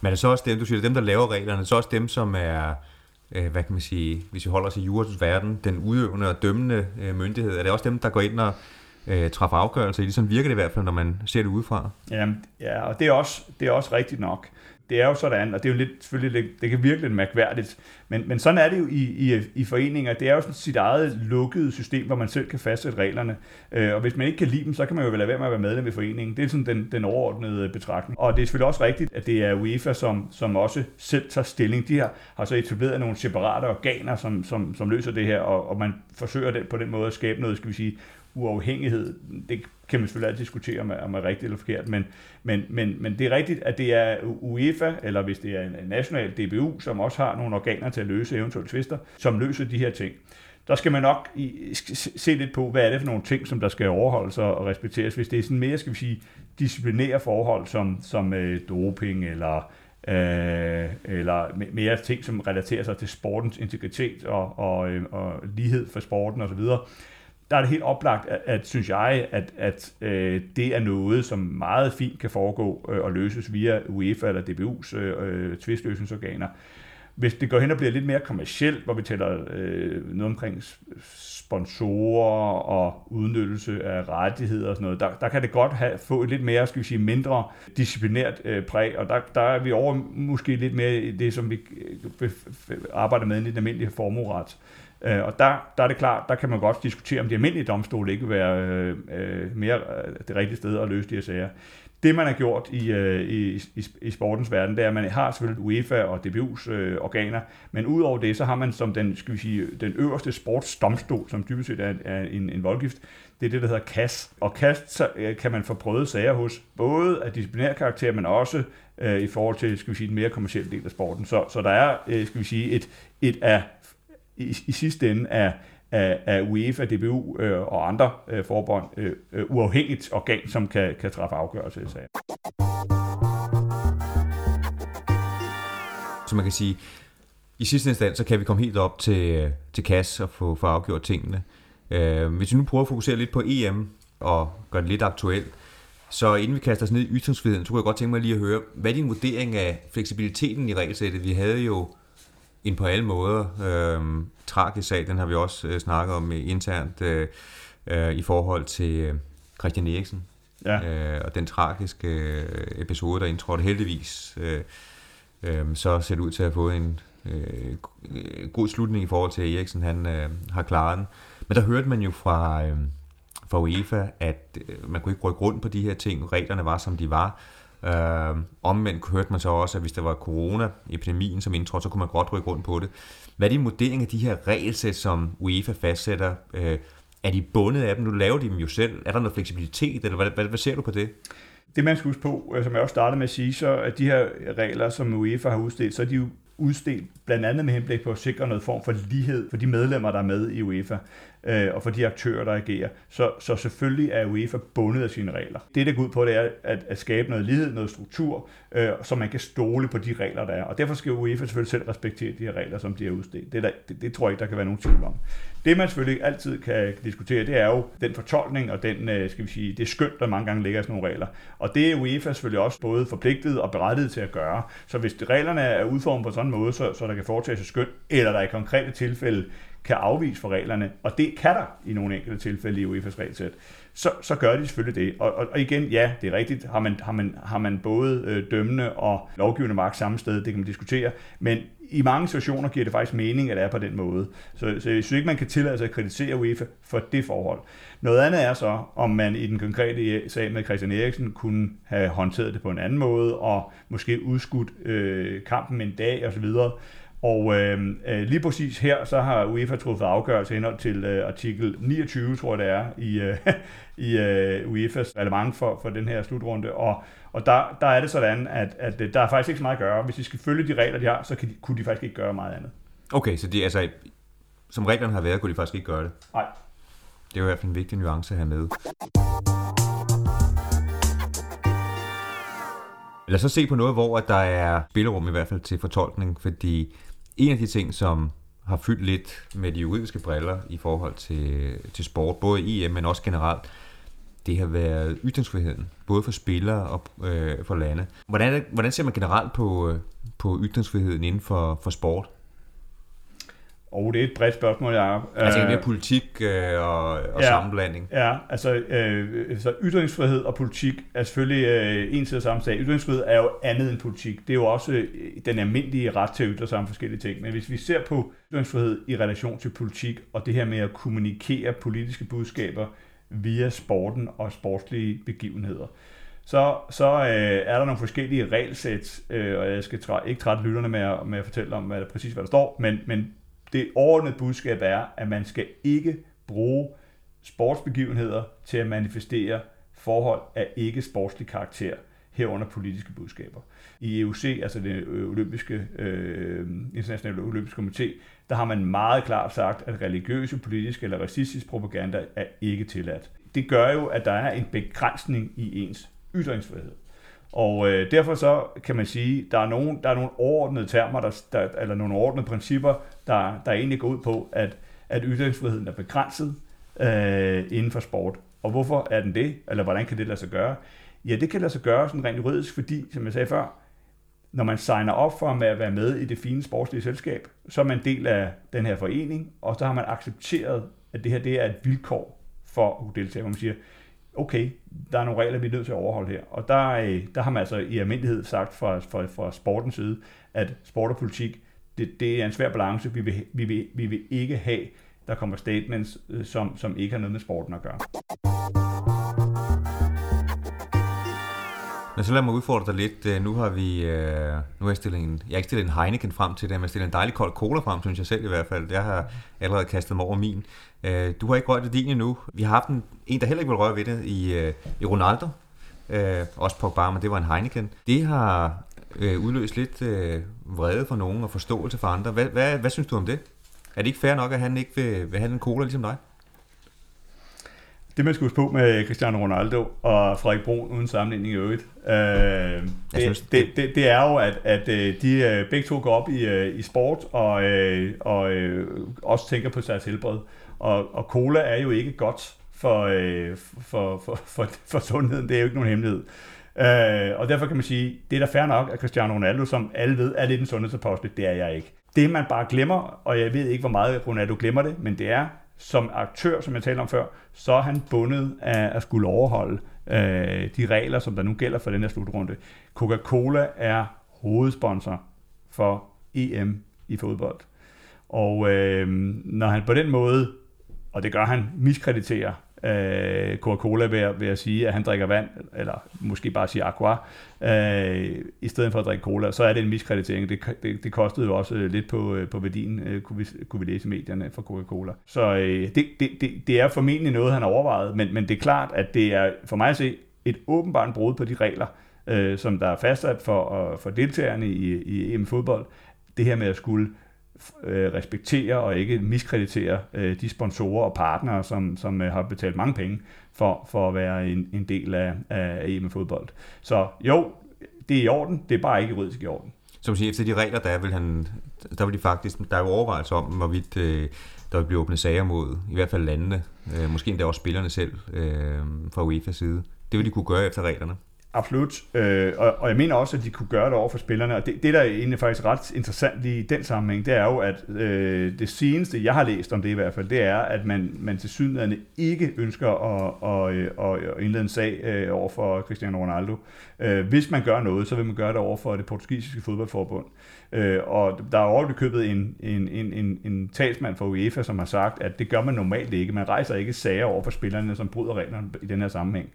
Men er det så også dem, du siger, dem der laver reglerne, så også dem, som er... hvis vi holder os i jurens verden, den udøvende og dømmende myndighed, er det også dem, der går ind og træffer afgørelser? Ligesom virker det i hvert fald, når man ser det udefra. Ja, og det er også rigtigt nok. Det er jo sådan, og det er jo selvfølgelig, det kan virke lidt mærkværdigt, men sådan er det jo i foreninger. Det er jo sådan sit eget lukkede system, hvor man selv kan fastsætte reglerne. Og hvis man ikke kan lide dem, så kan man jo lade være med at være medlem i foreningen. Det er sådan den overordnede betragtning. Og det er selvfølgelig også rigtigt, at det er UEFA, som også selv tager stilling. De har så etableret nogle separate organer, som løser det her, og man forsøger på den måde at skabe noget, uafhængighed. Det kan man selvfølgelig altid diskutere, om er rigtigt eller forkert, men det er rigtigt, at det er UEFA, eller hvis det er en national DBU, som også har nogle organer til at løse eventuelle tvister, som løser de her ting. Der skal man nok se lidt på, hvad er det for nogle ting, som der skal overholdes og respekteres, hvis det er sådan mere, disciplinære forhold, som doping eller mere ting, som relaterer sig til sportens integritet og lighed for sporten osv., der er det helt oplagt, at det er noget, som meget fint kan foregå og løses via UEFA eller DBU's tvistløsningsorganer. Hvis det går hen og bliver lidt mere kommercielt, hvor vi taler noget omkring sponsorer og udnyttelse af rettigheder og sådan noget, der kan det godt få et lidt mere, mindre disciplinært præg, og der er vi over måske lidt mere i det, som vi arbejder med i den almindelige formueret. Og der er det klart, der kan man godt diskutere, om de almindelige domstole ikke vil være mere det rigtige sted at løse de her sager. Det, man har gjort i sportens verden, det er, at man har selvfølgelig UEFA og DBU's organer, men udover det, så har man som den øverste sportsdomstol, som dybest set er en voldgift, det er det, der hedder CAS. Og CAS kan man få prøvet sager hos både af disciplinær karakter, men også i forhold til, den mere kommercielle del af sporten. Så der er, et af i sidste ende af UEFA, DBU og andre forbund uafhængigt organ, som kan træffe afgørelse i sagen. man kan sige, i sidste instans, så kan vi komme helt op til CAS og få afgjort tingene. Hvis vi nu prøver at fokusere lidt på EM og gøre det lidt aktuelt, så inden vi kaster os ned i ytringsfriheden, så kunne jeg godt tænke mig lige at høre, hvad er din vurdering af fleksibiliteten i regelsættet? Vi havde jo en på alle måder tragisk sag, den har vi også snakket om internt i forhold til Christian Eriksen. Ja. Og den tragiske episode, der indtrådte heldigvis, så ser det ud til at få en god slutning i forhold til Eriksen, han har klaret den. Men der hørte man jo fra UEFA, at man kunne ikke rykke rundt på de her ting, reglerne var som de var. Omvendt hørte man så også, at hvis der var coronaepidemien som indtrådte, så kunne man godt rykke rundt på det. Hvad er din vurdering af de her regelsæt, som UEFA fastsætter? Er de bundet af dem? Nu laver de dem jo selv. Er der noget fleksibilitet, eller hvad ser du på det? Det man skal huske på, som jeg også startede med at sige, så at de her regler, som UEFA har udstedt, så er de jo udstedt blandt andet med henblik på at sikre noget form for lighed for de medlemmer, der er med i UEFA, og for de aktører, der agerer. Så selvfølgelig er UEFA bundet af sine regler. Det, der går ud på, det er at skabe noget lighed, noget struktur, så man kan stole på de regler, der er. Og derfor skal UEFA selvfølgelig selv respektere de her regler, som de er udstedt. Det tror jeg ikke, der kan være nogen tvivl om. Det, man selvfølgelig altid kan diskutere, det er jo den fortolkning og den, skal vi sige, det skøn, der mange gange ligger i sådan nogle regler. Og det er UEFA selvfølgelig også både forpligtet og berettiget til at gøre. Så hvis reglerne er udformet på sådan en måde, så der kan foretages et skøn, eller der i konkrete tilfælde kan afvise for reglerne, og det kan der i nogle enkelte tilfælde i UEFA's regelsæt, så gør de selvfølgelig det. Og igen, ja, det er rigtigt, har man både dømmende og lovgivende magt samme sted, det kan man diskutere, men i mange situationer giver det faktisk mening, at det er på den måde. Så jeg synes ikke, man kan tillade sig at kritisere UEFA for det forhold. Noget andet er så, om man i den konkrete sag med Christian Eriksen kunne have håndteret det på en anden måde, og måske udskudt kampen en dag osv. Og lige præcis her, så har UEFA truffet afgørelse henhold til artikel 29, tror jeg det er, i UEFA's reglement for den her slutrunde. Og der er det sådan, at der er faktisk ikke så meget at gøre. Hvis de skal følge de regler, de har, så kunne de faktisk ikke gøre meget andet. Okay, så det, altså, som reglerne har været, kunne de faktisk ikke gøre det? Nej. Det er jo i hvert fald en vigtig nuance at have med. Lad os så se på noget, hvor der er spillerum i hvert fald til fortolkning, fordi en af de ting, som har fyldt lidt med de juridiske briller i forhold til sport, både i EM, men også generelt, det har været ytringsfriheden, både for spillere og for lande. Hvordan ser man generelt på ytringsfriheden inden for sport? Det er et bredt spørgsmål, Jacob. Altså det er politik og ja, sammenblanding. Ja, altså så ytringsfrihed og politik er selvfølgelig en side af samme sag. Ytringsfrihed er jo andet end politik. Det er jo også den almindelige ret til at ytre sig om forskellige ting. Men hvis vi ser på ytringsfrihed i relation til politik og det her med at kommunikere politiske budskaber via sporten og sportslige begivenheder, så er der nogle forskellige regelsæt, og jeg skal ikke trætte lytterne med at fortælle om, hvad der står, men det overordnede budskab er, at man skal ikke bruge sportsbegivenheder til at manifestere forhold af ikke sportslig karakter, herunder politiske budskaber. I IOC, altså den internationale olympiske komité, der har man meget klart sagt, at religiøse, politiske eller racistisk propaganda er ikke tilladt. Det gør jo, at der er en begrænsning i ens ytringsfrihed. Og derfor så kan man sige, at der er nogle overordnede termer, eller nogle overordnede principper, der egentlig går ud på, at ytringsfriheden er begrænset inden for sport. Og hvorfor er den det? Eller hvordan kan det lade sig gøre? Ja, det kan lade sig gøre sådan rent juridisk, fordi, som jeg sagde før, når man signer op for at være med i det fine sportslige selskab, så er man del af den her forening, og så har man accepteret, at det her det er et vilkår for at kunne deltage, hvor man siger, okay, der er nogle regler, vi er nødt til at overholde her. Og der har man altså i almindelighed sagt fra sportens side, at sport og politik, det er en svær balance. Vi vil ikke have, der kommer statements, som ikke har noget med sporten at gøre. Men så lad mig udfordre dig lidt. Nu har jeg stillet en, jeg har ikke stillet en Heineken frem til det, men jeg har stillet en dejlig kold cola frem, synes jeg selv i hvert fald. Jeg har allerede kastet mig over min. Du har ikke rørt ved din endnu. Vi har haft en der heller ikke vil røre ved det i Ronaldo. Også Pogba, men det var en Heineken. Det har udløst lidt vrede for nogen og forståelse for andre. Hvad synes du om det? Er det ikke fair nok, at han ikke vil have en cola ligesom dig? Det, man skulle huske på med Cristiano Ronaldo og Frederik Brun, uden sammenligning i øvrigt, det er jo, at de begge to går op i sport og også tænker på deres helbred. Og cola er jo ikke godt for sundheden. Det er jo ikke nogen hemmelighed. Og derfor kan man sige, det er da fair nok, at Cristiano Ronaldo, som alle ved, er lidt en sundhedsapostel. Det er jeg ikke. Det, man bare glemmer, og jeg ved ikke, hvor meget Ronaldo glemmer det, men det er, som aktør, som jeg talte om før, så er han bundet af at skulle overholde de regler, som der nu gælder for den her slutrunde. Coca-Cola er hovedsponsor for EM i fodbold. Og når han på den måde, og det gør han, miskrediterer Coca-Cola ved at sige, at han drikker vand, eller måske bare sige aqua, i stedet for at drikke cola, så er det en miskreditering. Det kostede jo også lidt på værdien, kunne vi læse medierne fra Coca-Cola. Så det er formentlig noget, han har overvejet, men det er klart, at det er for mig at se et åbenbart brud på de regler, som der er fastsat for deltagerne i EM-fodbold. Det her med at skulle respektere og ikke miskreditere de sponsorer og partnere, som har betalt mange penge for at være en del af EM-fodbold. Så jo, det er i orden, det er bare ikke juridisk i orden. Som siger, efter de regler, der er jo overvejelser om, hvorvidt der vil blive åbne sager mod i hvert fald landene, måske endda også spillerne selv fra UEFA's side. Det vil de kunne gøre efter reglerne. Absolut, og jeg mener også, at de kunne gøre det over for spillerne, og det der egentlig faktisk ret interessant i den sammenhæng, det er jo, at det seneste, jeg har læst om det i hvert fald, det er, at man tilsyneladende ikke ønsker at indlede en sag over for Cristiano Ronaldo. Hvis man gør noget, så vil man gøre det over for det portugisiske fodboldforbund. Og der er overbekøbet en talsmand for UEFA, som har sagt, at det gør man normalt ikke. Man rejser ikke sager over for spillerne, som bryder reglerne i den her sammenhæng.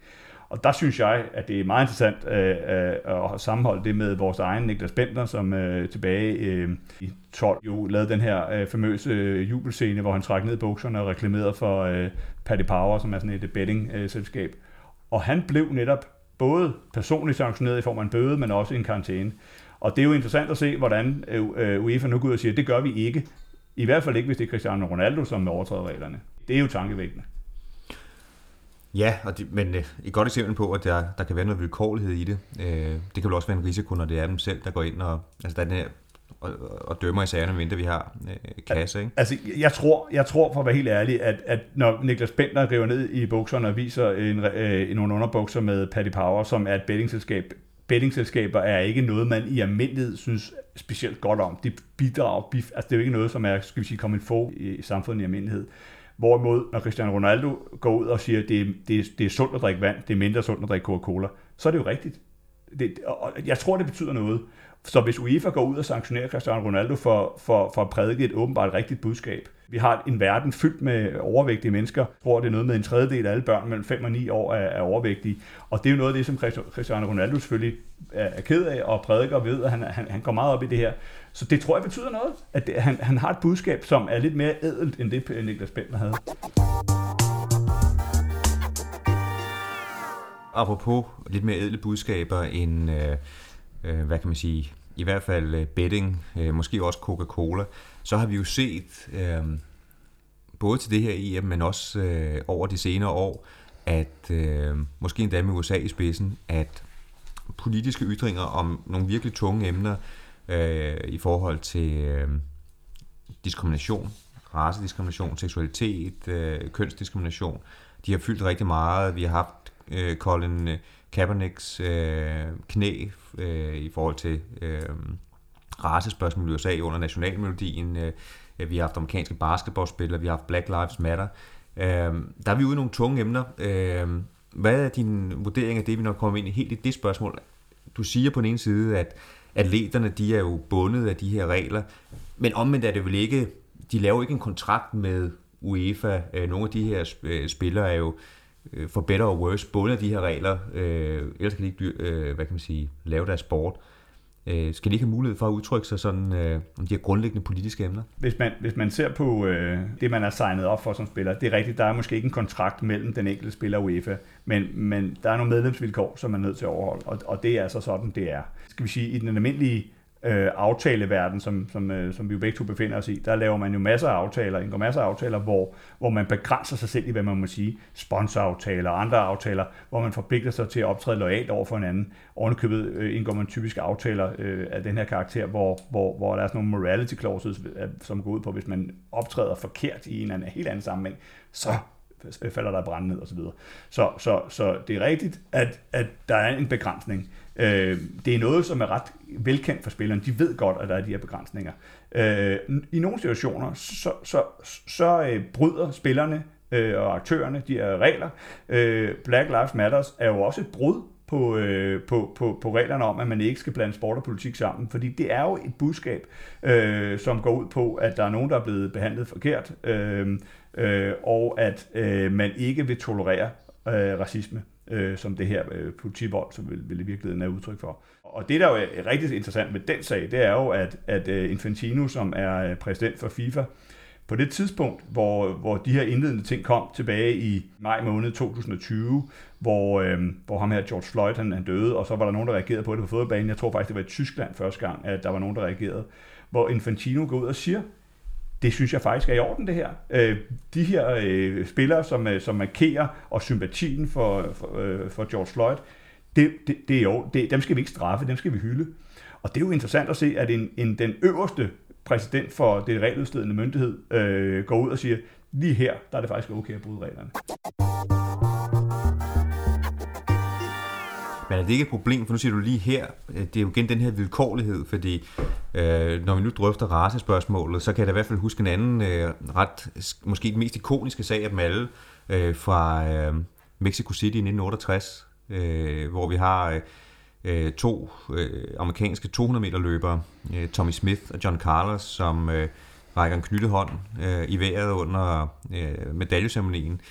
Og der synes jeg, at det er meget interessant at sammenholde det med vores egen Niklas Bendtner, som tilbage i 12 jo lavede den her famøse jubelscene, hvor han trak ned bukserne og reklamerede for Paddy Power, som er sådan et betting-selskab. Og han blev netop både personligt sanktioneret i form af en bøde, men også en karantæne. Og det er jo interessant at se, hvordan UEFA nu går ud og siger, at det gør vi ikke. I hvert fald ikke, hvis det er Cristiano Ronaldo, som overtræder reglerne. Det er jo tankevækkende. Ja, men et godt eksempel på, at der kan være noget vilkårlighed i det. Det kan jo også være en risiko, når det er dem selv, der går ind og, altså der er den her, og dømmer i sagerne, mindre vi har CAS, ikke? Altså, jeg tror for at være helt ærlig, at når Niklas Bendtner river ned i bukserne og viser nogle underbukser med Paddy Power, som er et bettingselskab, bettingselskaber er ikke noget, man i almindelighed synes specielt godt om. Det bidrager, altså det er jo ikke noget, som er, skal vi sige, kommet få i samfundet i almindelighed. Hvorimod, når Cristiano Ronaldo går ud og siger, at det er sundt at drikke vand, det er mindre sundt at drikke Coca-Cola, så er det jo rigtigt. Og jeg tror, det betyder noget. Så hvis UEFA går ud og sanktionerer Cristiano Ronaldo for at prædike et åbenbart rigtigt budskab, vi har en verden fyldt med overvægtige mennesker, hvor det er noget med 1/3 af alle børn mellem 5 og 9 år er overvægtige. Og det er jo noget af det, som Cristiano Ronaldo selvfølgelig er ked af og prædiker ved, at han går meget op i det her. Så det tror jeg betyder noget, at han har et budskab, som er lidt mere ædelt, end det Niklas Bendtner havde. Apropos lidt mere ædle budskaber end, hvad kan man sige, i hvert fald betting, måske også Coca-Cola, så har vi jo set, både til det her EM, men også over de senere år, at måske endda med USA i spidsen, at politiske ytringer om nogle virkelig tunge emner i forhold til diskrimination, racediskrimination, seksualitet, kønsdiskrimination, de har fyldt rigtig meget. Vi har haft Colin Kaepernicks knæ i forhold til racespørgsmål i USA under nationalmelodien. Vi har haft amerikanske basketballspillere, vi har haft Black Lives Matter. Der er vi ude i nogle tunge emner. Hvad er din vurdering af det, vi når kommer ind i helt i det spørgsmål? Du siger på den ene side, at atleterne, de er jo bundet af de her regler, men omvendt er det vel ikke, de laver ikke en kontrakt med UEFA. Nogle af de her spillere er jo for better or worse bundet af de her regler, ellers kan de ikke, hvad kan man sige, lave deres sport. Skal de ikke have mulighed for at udtrykke sig sådan om de her grundlæggende politiske emner? Hvis man ser på det, man er signet op for som spiller, det er rigtigt, der er måske ikke en kontrakt mellem den enkelte spiller og UEFA, men der er nogle medlemsvilkår, som man er nødt til at overholde, og det er altså sådan, det er. Skal vi sige, i den almindelige aftaleverden, som vi jo begge to befinder os i, der laver man jo masser af aftaler, indgår masser af aftaler, hvor man begrænser sig selv i, hvad man må sige, sponsoraftaler og andre aftaler, hvor man forpligter sig til at optræde loyalt over for hinanden. Ovenikøbet indgår man typisk aftaler af den her karakter, hvor der er sådan nogle morality clauses, som går ud på, hvis man optræder forkert i en helt anden sammenhæng, så falder der brand ned og så videre. Så det er rigtigt, at der er en begrænsning. Det er noget, som er ret velkendt for spillerne. De ved godt, at der er de her begrænsninger. I nogle situationer, så bryder spillerne og aktørerne de her regler. Black Lives Matters er jo også et brud på reglerne om, at man ikke skal blande sport og politik sammen, fordi det er jo et budskab, som går ud på, at der er nogen, der er blevet behandlet forkert, og at man ikke vil tolerere racisme, som det her politivold, som vil i virkeligheden er udtryk for. Og det, der jo er rigtig interessant med den sag, det er jo, at Infantino, som er præsident for FIFA, på det tidspunkt, hvor de her indledende ting kom tilbage i maj måned 2020, hvor ham her, George Floyd, han døde, og så var der nogen, der reagerede på det på fodboldbanen. Jeg tror faktisk, det var i Tyskland første gang, at der var nogen, der reagerede, hvor Infantino går ud og siger, det synes jeg faktisk er i orden, det her. De her spillere, som markerer og sympatien for George Floyd, det er jo, dem skal vi ikke straffe, dem skal vi hylde. Og det er jo interessant at se, at den øverste præsident for det regeludstedende myndighed går ud og siger, lige her, der er det faktisk okay at bryde reglerne. Men er det ikke et problem, for nu siger du lige her, det er jo igen den her vilkårlighed, fordi når vi nu drøfter racespørgsmålet, så kan jeg da i hvert fald huske en anden ret, måske den mest ikoniske sag af dem alle, fra Mexico City i 1968, hvor vi har to amerikanske 200 meter løbere, Tommy Smith og John Carlos, som rækker en knyttehånd i vejret under medaljeceremonien.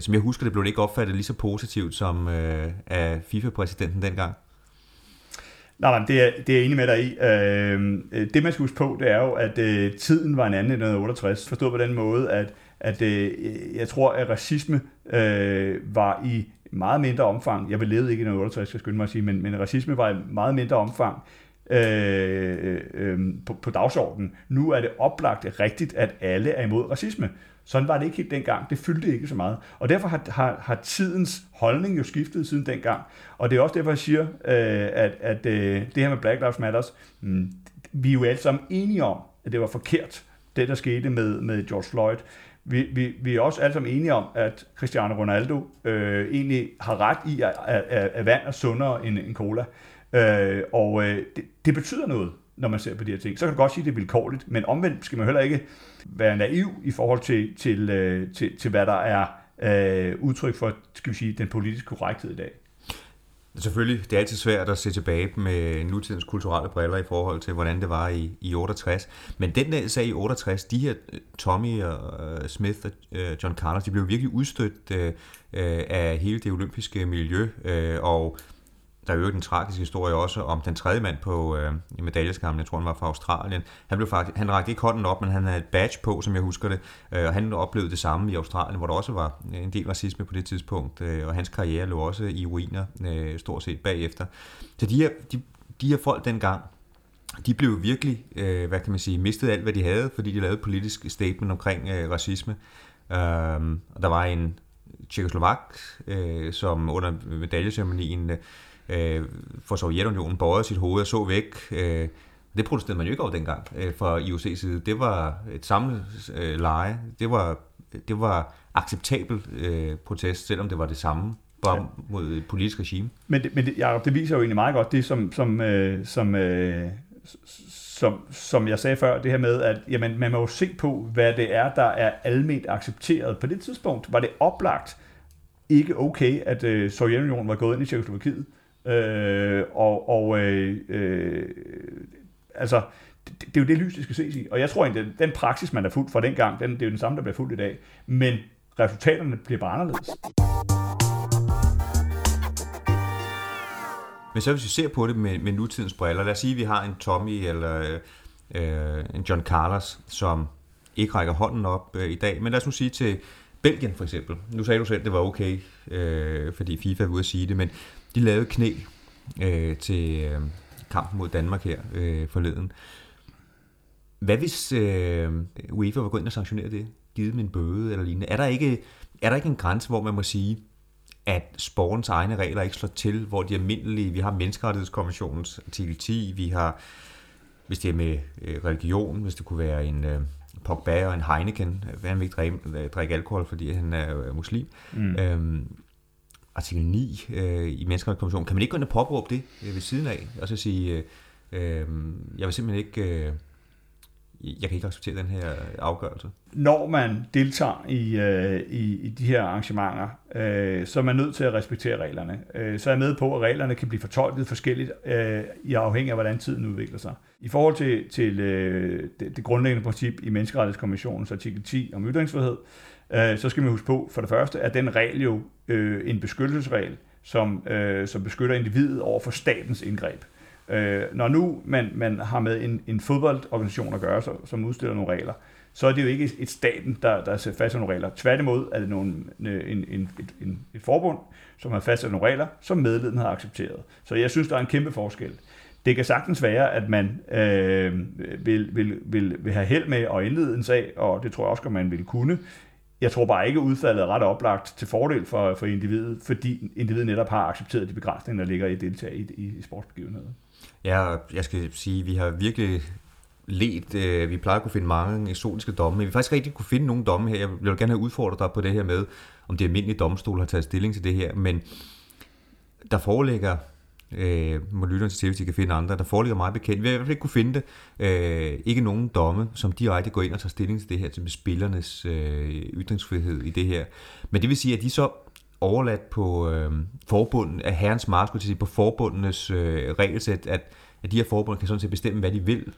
Som jeg husker, det blev det ikke opfattet lige så positivt som af FIFA-præsidenten dengang. Nej, det er jeg enig med dig i. Det, man skal huske på, det er jo, at tiden var en anden end 1968. Forstået på den måde, at jeg tror, at racisme var i meget mindre omfang. Jeg levede ikke i 1968, skal jeg skynde mig at sige, men racisme var i meget mindre omfang på dagsordenen. Nu er det oplagt rigtigt, at alle er imod racisme. Sådan var det ikke helt dengang. Det fyldte ikke så meget. Og derfor har tidens holdning jo skiftet siden dengang. Og det er også derfor, jeg siger, at det her med Black Lives Matters, vi er jo alle sammen enige om, at det var forkert, det der skete med George Floyd. Vi er også alle sammen enige om, at Cristiano Ronaldo egentlig har ret i, at vand er sundere end cola. Det betyder noget, når man ser på de her ting. Så kan du godt sige, at det er vilkårligt, men omvendt skal man heller ikke være naiv i forhold til hvad der er udtryk for, skal vi sige, den politiske korrekthed i dag. Selvfølgelig, det er altid svært at se tilbage med nutidens kulturelle briller i forhold til, hvordan det var i 68. Men den der sag i 68, de her Tommy og Smith og John Carlos, de blev virkelig udstødt af hele det olympiske miljø, og der er jo den tragiske historie også om den tredje mand på medaljeskammen, jeg tror han var fra Australien. Han rakte ikke hånden op, men han havde et badge på, som jeg husker det, og han oplevede det samme i Australien, hvor der også var en del racisme på det tidspunkt, og hans karriere lå også i ruiner stort set bagefter. Så de her folk dengang, de blev virkelig, hvad kan man sige, mistet alt, hvad de havde, fordi de lavede et politisk statement omkring racisme. Og der var en tjekkoslovak, som under medaljeceremonien for Sovjetunionen bøjede sit hoved og så væk. Det protesterede man jo ikke over dengang fra IOC's side. Det var et samleleje. Det var acceptabel protest, selvom det var det samme bare mod et politisk regime. Men det, Jacob, det viser jo egentlig meget godt det, som jeg sagde før, det her med, at jamen, man må jo se på, hvad det er, der er alment accepteret. På det tidspunkt var det oplagt ikke okay, at Sovjetunionen var gået ind i Tjekkoslovakiet. Altså, det er jo det lys, det skal ses i. Og jeg tror egentlig, den praksis, man har fulgt fra dengang, det er jo den samme, der bliver fulgt i dag. Men resultaterne bliver bare anderledes. Men så hvis vi ser på det med nutidens briller, lad os sige, at vi har en Tommy eller en John Carlos, som ikke rækker hånden op i dag. Men lad os nu sige til Belgien for eksempel. Nu sagde du selv, at det var okay, fordi FIFA var ude at sige det, men de lavede knæ til kampen mod Danmark her forleden. Hvad hvis UEFA var gået ind og sanktionerede det? Givet med en bøde eller lignende? Er der ikke en grænse, hvor man må sige, at sportens egne regler ikke slår til, hvor de almindelige, vi har Menneskerettighedskonventionens artikel 10, vi har, hvis det er med religion, hvis det kunne være en Pogba og en Heineken, hvad han vil ikke drikke alkohol, fordi han er muslim. Mm. Artikel 9 i Menneskerettighedskonventionen, kan man ikke gå ind og påberåbe det ved siden af, og så sige, jeg vil simpelthen ikke... Jeg kan ikke acceptere den her afgørelse. Når man deltager i de her arrangementer, så er man nødt til at respektere reglerne. Så er jeg med på, at reglerne kan blive fortolket forskelligt, i afhængig af, hvordan tiden udvikler sig. I forhold til det grundlæggende princip i Menneskerettighedskonventionens artikel 10 om ytringsfrihed, så skal man huske på, for det første, at den regel jo en beskyttelsesregel, som beskytter individet over for statens indgreb. Når nu man har med en fodboldorganisation at gøre, som udstiller nogle regler, så er det jo ikke et staten, der fastsætter nogle regler. Tværtimod er det et forbund, som har fastsat nogle regler, som medlemmen har accepteret. Så jeg synes, der er en kæmpe forskel. Det kan sagtens være, at man vil have held med at indlede en sag, og det tror jeg også, at man vil kunne. Jeg tror bare ikke, at udfaldet er ret oplagt til fordel for individet, fordi individet netop har accepteret de begrænsninger, der ligger i at deltage i sportsbegivenheder. Ja, jeg skal sige, at vi har virkelig let. Vi plejer at kunne finde mange eksotiske domme, men vi faktisk rigtig kunne finde nogle domme her. Jeg vil gerne have udfordret dig på det her med, om de almindelige domstole har taget stilling til det her, men der foreligger, må lytterne til, hvis de kan finde andre, der foreligger meget bekendt. Vi har i hvert fald ikke kunne finde det. Ikke nogen domme, som direkte går ind og tager stilling til det her, til spillernes ytringsfrihed i det her. Men det vil sige, at de så overladt på forbundet af herrens mars, til på forbundenes regelsæt, at de her forbund kan sådan set bestemme, hvad de vil.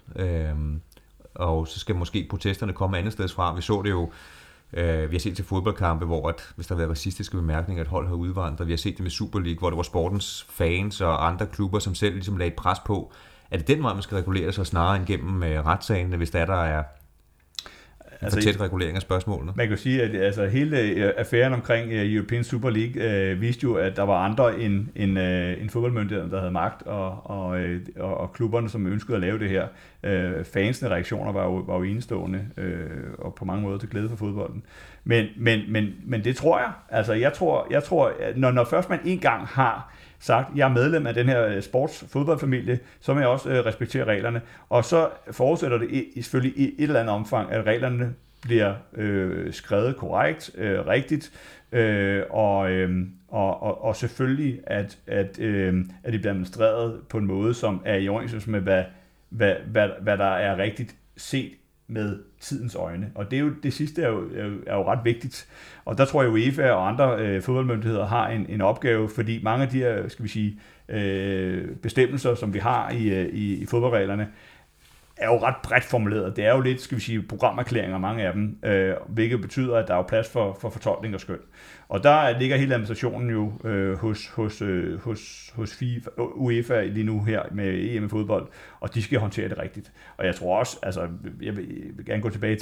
Og så skal måske protesterne komme andet sted fra. Vi så det jo, vi har set til fodboldkampe, hvor hvis der har været racistiske bemærkninger, at hold har udvandret. Vi har set det med Super League, hvor det var sportens fans og andre klubber, som selv ligesom lagde pres på. Er det den vej, man skal regulere sig snarere end gennem retssagene, hvis der er altså tæt regulering af spørgsmålene? Man kan jo sige, at altså, hele affæren omkring European Super League viste jo, at der var andre end fodboldmyndighederne, der havde magt, og klubberne, som ønskede at lave det her. Fansene reaktioner var jo enestående, og på mange måder til glæde for fodbolden. Men det tror jeg. Altså, jeg tror når først man en gang har sagt, jeg er medlem af den her sportsfodboldfamilie, så må jeg også respektere reglerne. Og så forudsætter det selvfølgelig i et eller andet omfang, at reglerne bliver skrevet korrekt, rigtigt, og selvfølgelig, at de bliver administreret på en måde, som er i overensstemmelse med, hvad der er rigtigt set med tidens øjne. Og det er jo det sidste er jo ret vigtigt. Og der tror jeg, UEFA og andre fodboldmyndigheder har en opgave, fordi mange af de her, skal vi sige, bestemmelser, som vi har i fodboldreglerne, er jo ret bredt formuleret. Det er jo lidt, skal vi sige, programerklæringer, mange af dem, hvilket betyder, at der er jo plads for fortolkning og skøn. Og der ligger hele administrationen jo hos FIFA, UEFA lige nu her med EM i fodbold, og de skal håndtere det rigtigt. Og jeg tror også, altså, jeg vil gerne gå tilbage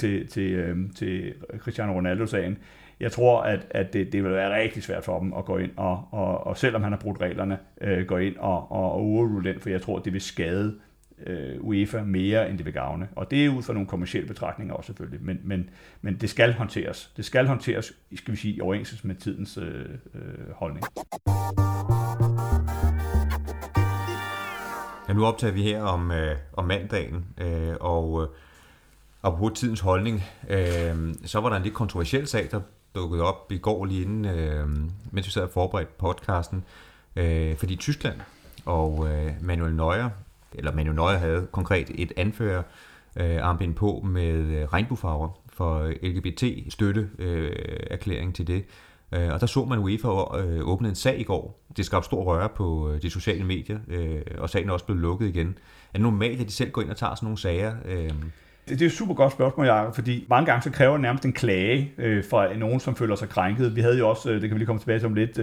til Cristiano Ronaldo-sagen. Jeg tror, at det vil være rigtig svært for dem at gå ind og selvom han har brudt reglerne, gå ind og overrule den, for jeg tror, det vil skade UEFA mere, end det vil gavne. Og det er ud fra nogle kommercielle betragtninger også selvfølgelig, men det skal håndteres. Det skal håndteres, skal vi sige, i overensstemmelse med tidens holdning. Ja, nu optager vi her om mandagen, og på tidens holdning, så var der en lidt kontroversiel sag, der dukkede op i går lige inden, mens vi sad og forberedte podcasten, fordi Tyskland og Manuel Neuer havde konkret et anførerarmbind på med regnbuefarver for LGBT-støtteerklæring til det. Og der så man UEFA åbne en sag i går. Det skabte stor røre på de sociale medier, og sagen er også blevet lukket igen. Er det normalt, at de selv går ind og tager sådan nogle sager? Det er et super godt spørgsmål, Jacob, fordi mange gange så kræver det nærmest en klage fra nogen, som føler sig krænket. Vi havde jo også, det kan vi lige komme tilbage til om lidt,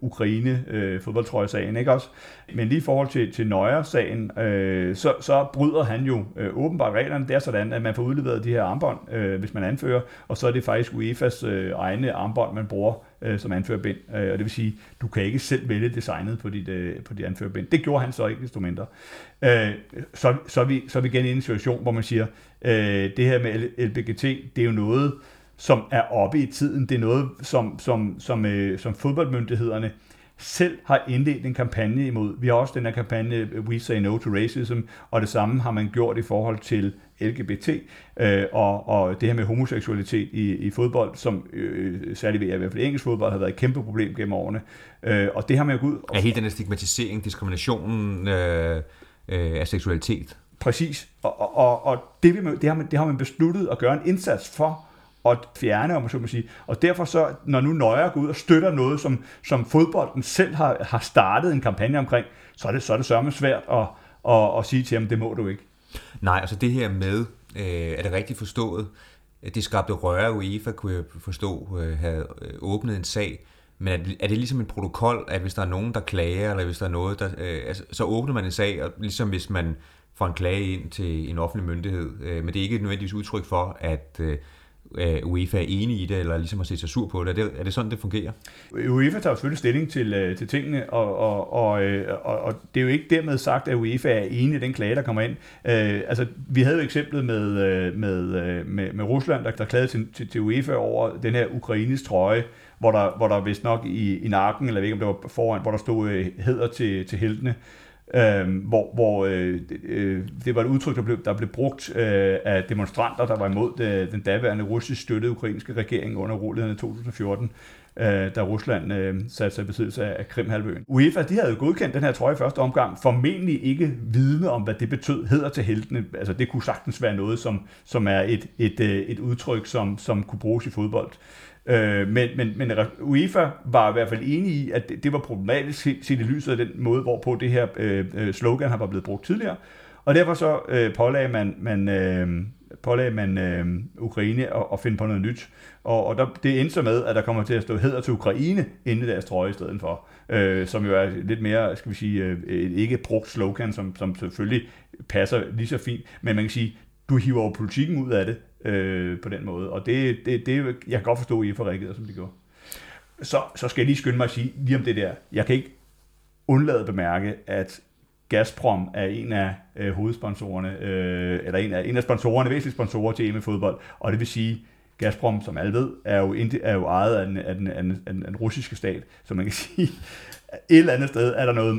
Ukraine fodboldtrøjesagen, ikke også? Men lige i forhold til Neuer-sagen, så bryder han jo åbenbart reglerne. Det er sådan, at man får udleveret de her armbånd, hvis man anfører, og så er det faktisk UEFA's egne armbånd, man bruger som anførerbind. Og det vil sige, du kan ikke selv vælge designet på dit anførerbind. Det gjorde han så ikke desto mindre. Så er vi igen i en situation, hvor man siger, det her med LGBT, det er jo noget, som er oppe i tiden. Det er noget, som fodboldmyndighederne selv har indledt en kampagne imod. Vi har også den her kampagne, We Say No to Racism, og det samme har man gjort i forhold til LGBT og det her med homoseksualitet i fodbold, som særligt ved i hvert fald engelsk fodbold har været et kæmpe problem gennem årene. Og det har man jo gået ud... Ja, hele den her stigmatisering, diskriminationen af seksualitet. Præcis. Og det har man besluttet at gøre en indsats for, og fjerne, om man så må sige. Og derfor så, når nu Neuer går ud og støtter noget, som fodbolden selv har startet en kampagne omkring, så er det sørme svært at sige til ham, det må du ikke. Nej, altså det her med, er det rigtigt forstået? Det skabte røre, UEFA kunne jeg forstå, havde åbnet en sag, men er det ligesom en protokol, at hvis der er nogen, der klager, eller hvis der er noget, der, altså, så åbner man en sag, og ligesom hvis man får en klage ind til en offentlig myndighed, men det er ikke nødvendigvis udtryk for, at UEFA er enig i det, eller ligesom at se sig sur på det. Er det sådan, det fungerer? UEFA tager selvfølgelig stilling til tingene, og det er jo ikke dermed sagt, at UEFA er enig i den klage, der kommer ind. Altså, vi havde jo eksemplet med Rusland, der klagede til UEFA over den her Ukraines trøje, hvor der vist nok i nakken, eller jeg ved ikke, om det var foran, hvor der stod hæder til heltene. Det var et udtryk, der blev brugt af demonstranter, der var imod den daværende russisk støttede ukrainske regering under urolighederne i 2014, da Rusland satte sig i besiddelse af Krim-halvøen. UEFA, de havde jo godkendt den her trøje i første omgang, formentlig ikke vidne om, hvad det betød, hæder til heltene. Altså, det kunne sagtens være noget, som er et udtryk, som kunne bruges i fodbold. Men UEFA var i hvert fald enig i, at det var problematisk set i lyset af den måde, hvorpå det her slogan har blevet brugt tidligere. Og derfor så pålagde man Ukraine at finde på noget nyt. Og der, det endte så med, at der kommer til at stå hæder til Ukraine inde i deres trøje i stedet for. Som jo er lidt mere, skal vi sige, ikke brugt slogan, som selvfølgelig passer lige så fint. Men man kan sige, du hiver jo politikken ud af det. På den måde, og det jeg kan godt forstå, at I forreagerede, som de gjorde. Så skal jeg lige skynde mig at sige lige om det der. Jeg kan ikke undlade at bemærke, at Gazprom er en af hovedsponsorerne, eller en af sponsorerne, væsentlige sponsorer til EM i fodbold, og det vil sige, Gazprom, som alle ved, er jo ejet af den russiske stat, så man kan sige, et eller andet sted er der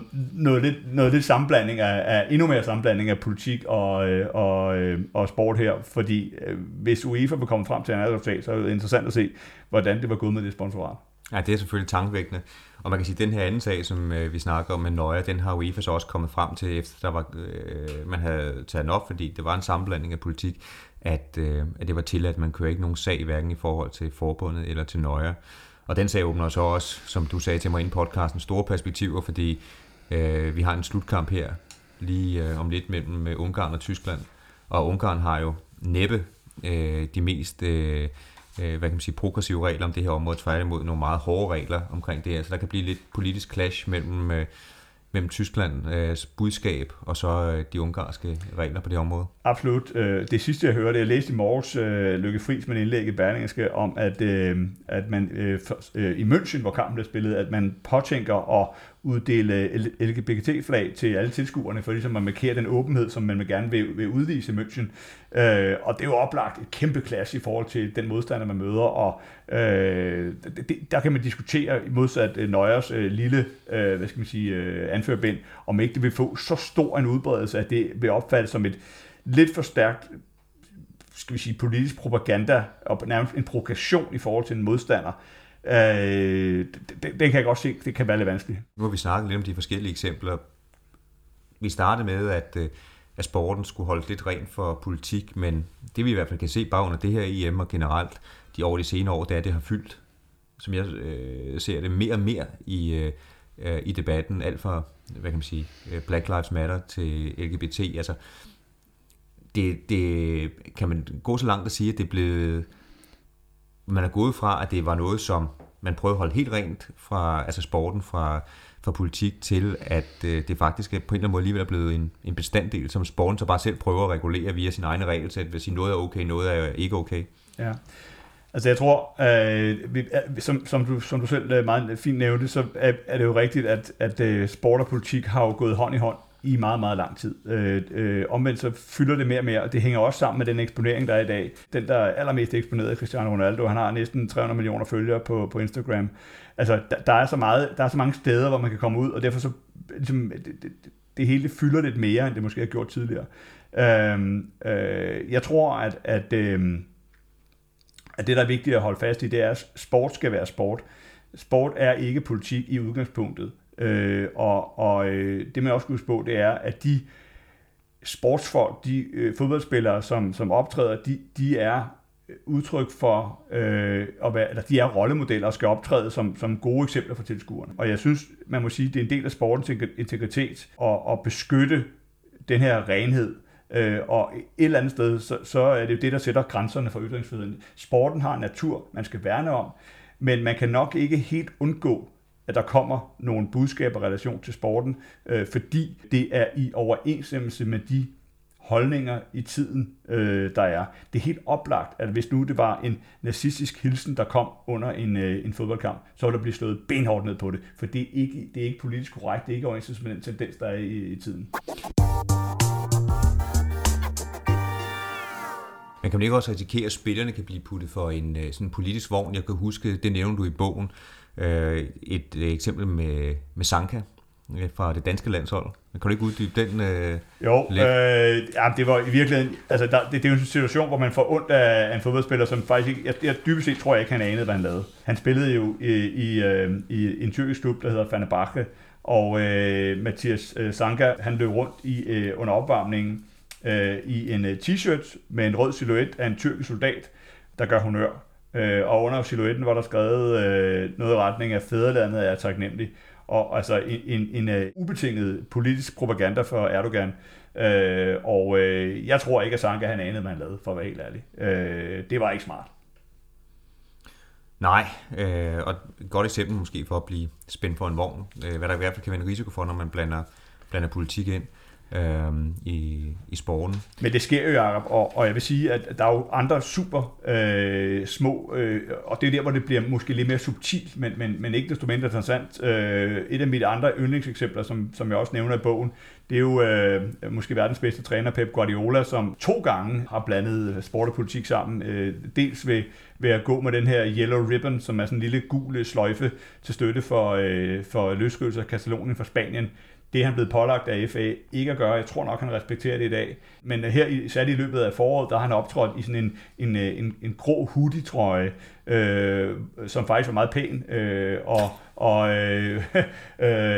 noget lidt sammenblanding af endnu mere sammenblanding af politik og sport her, fordi hvis UEFA vil komme frem til en anden resultat, så er det interessant at se, hvordan det var gået med det sponsorat. Ja, det er selvfølgelig tankevækkende. Og man kan sige, at den her anden sag, som vi snakker om med Neuer, den har UEFA så også kommet frem til, efter der var, man havde taget den op, fordi det var en sammenblanding af politik, at det var tilladt, at man kører ikke nogen sag, hverken i forhold til forbundet eller til Neuer. Og den sag åbner så også, som du sagde til mig inden podcasten, store perspektiver, fordi vi har en slutkamp her lige om lidt mellem Ungarn og Tyskland. Og Ungarn har jo næppe de mest progressive regler om det her område, tværtimod nogle meget hårde regler omkring det her. Så der kan blive lidt politisk clash mellem Tysklands budskab og så de ungarske regler på det område? Absolut. Det sidste, jeg hørte, jeg læste i morges Lykke Friis med en indlæg i Berlingske om, at man i München, hvor kampen blev spillet, at man påtænker at uddele LGBT-flag til alle tilskuerne, for ligesom at markere den åbenhed, som man gerne vil udvise i München. Og det er jo oplagt et kæmpe clash i forhold til den modstander, man møder, og der kan man diskutere modsat Neuers lille, anførbind, om ikke det vil få så stor en udbredelse, at det vil opfattes som et lidt for stærkt, skal vi sige, politisk propaganda, og nærmest en provokation i forhold til en modstander. Den kan jeg godt se, det kan være lidt vanskeligt. Nu har vi snakket lidt om de forskellige eksempler. Vi startede med, at sporten skulle holde lidt rent for politik, men det vi i hvert fald kan se bare under det her EM og generelt over de senere år, det har fyldt, som jeg ser det, mere og mere i debatten, alt fra, Black Lives Matter til LGBT, altså det kan man gå så langt at sige, at det blev, man er gået fra, at det var noget, som man prøvede at holde helt rent fra, altså sporten fra politik, til at det faktisk på en eller anden måde alligevel er blevet en bestanddel, som sporten så bare selv prøver at regulere via sin egen regelsæt, ved at sige, noget er okay, noget er ikke okay. Ja. Altså jeg tror, som du selv meget fint nævnte, så er det jo rigtigt, at sport og politik har jo gået hånd i hånd i meget, meget lang tid. Omvendt så fylder det mere og mere, og det hænger også sammen med den eksponering, der er i dag. Den, der er allermest eksponeret af Cristiano Ronaldo, han har næsten 300 millioner følgere på Instagram. Altså der er så mange steder, hvor man kan komme ud, og derfor så ligesom, det hele fylder lidt mere, end det måske har gjort tidligere. Jeg tror, at det, der er vigtigt at holde fast i, det er, at sport skal være sport. Sport er ikke politik i udgangspunktet. Det, man også skal huske på, det er, at de sportsfolk, de fodboldspillere, som optræder, de er udtryk for, eller de er rollemodeller og skal optræde som gode eksempler for tilskuerne. Og jeg synes, man må sige, at det er en del af sportens integritet at beskytte den her renhed. Og et eller andet sted, så er det jo det, der sætter grænserne for ytringsfriheden. Sporten har en natur, man skal værne om, men man kan nok ikke helt undgå, at der kommer nogle budskaber i relation til sporten, fordi det er i overensstemmelse med de holdninger i tiden, der er. Det er helt oplagt, at hvis nu det var en nazistisk hilsen, der kom under en fodboldkamp, så ville der blive slået benhårdt ned på det, for det er ikke politisk korrekt, det er ikke overensstemmelse med den tendens, der er i tiden. Man kan ikke også risikere, at spillerne kan blive puttet for en sådan politisk vogn. Jeg kan huske, det nævnte du i bogen, et eksempel med Zanka fra det danske landshold. Kan du ikke uddybe den? Det var i virkeligheden, altså det er jo en situation, hvor man får ondt af en fodboldspiller, som faktisk ikke, jeg dybest set tror jeg ikke, han anede, hvad han lavede. Han spillede jo i en tyrkisk klub, der hedder Fenerbahce, og Mathias Zanka, han løb rundt under opvarmningen, i en t-shirt med en rød silhuet af en tyrkisk soldat, der gør honør. Og under silhuetten var der skrevet noget i retning af fædrelandet er taknemmelig. Og altså en ubetinget politisk propaganda for Erdogan. Jeg tror ikke, at Zanka han anede, hvad han lavede, for at være helt ærlig. Det var ikke smart. Nej, og et godt eksempel måske for at blive spændt for en vogn. Hvad der i hvert fald kan være en risiko for, når man blander politik ind. I sporten. Men det sker jo, Jacob, og jeg vil sige, at der er jo andre super små, og det er der, hvor det bliver måske lidt mere subtilt, men ikke desto mindre interessant. Et af mit andre yndlingseksempler, som jeg også nævner i bogen, det er jo måske verdens bedste træner, Pep Guardiola, som 2 gange har blandet sport og politik sammen. Dels ved at gå med den her yellow ribbon, som er sådan en lille gul sløjfe til støtte for løsrivelse af Catalonien fra Spanien. Det er han blevet pålagt af FA ikke at gøre. Jeg tror nok, han respekterer det i dag. Men her sat i løbet af foråret, der har han optrådt i sådan en grå hoodie-trøje, som faktisk var meget pæn.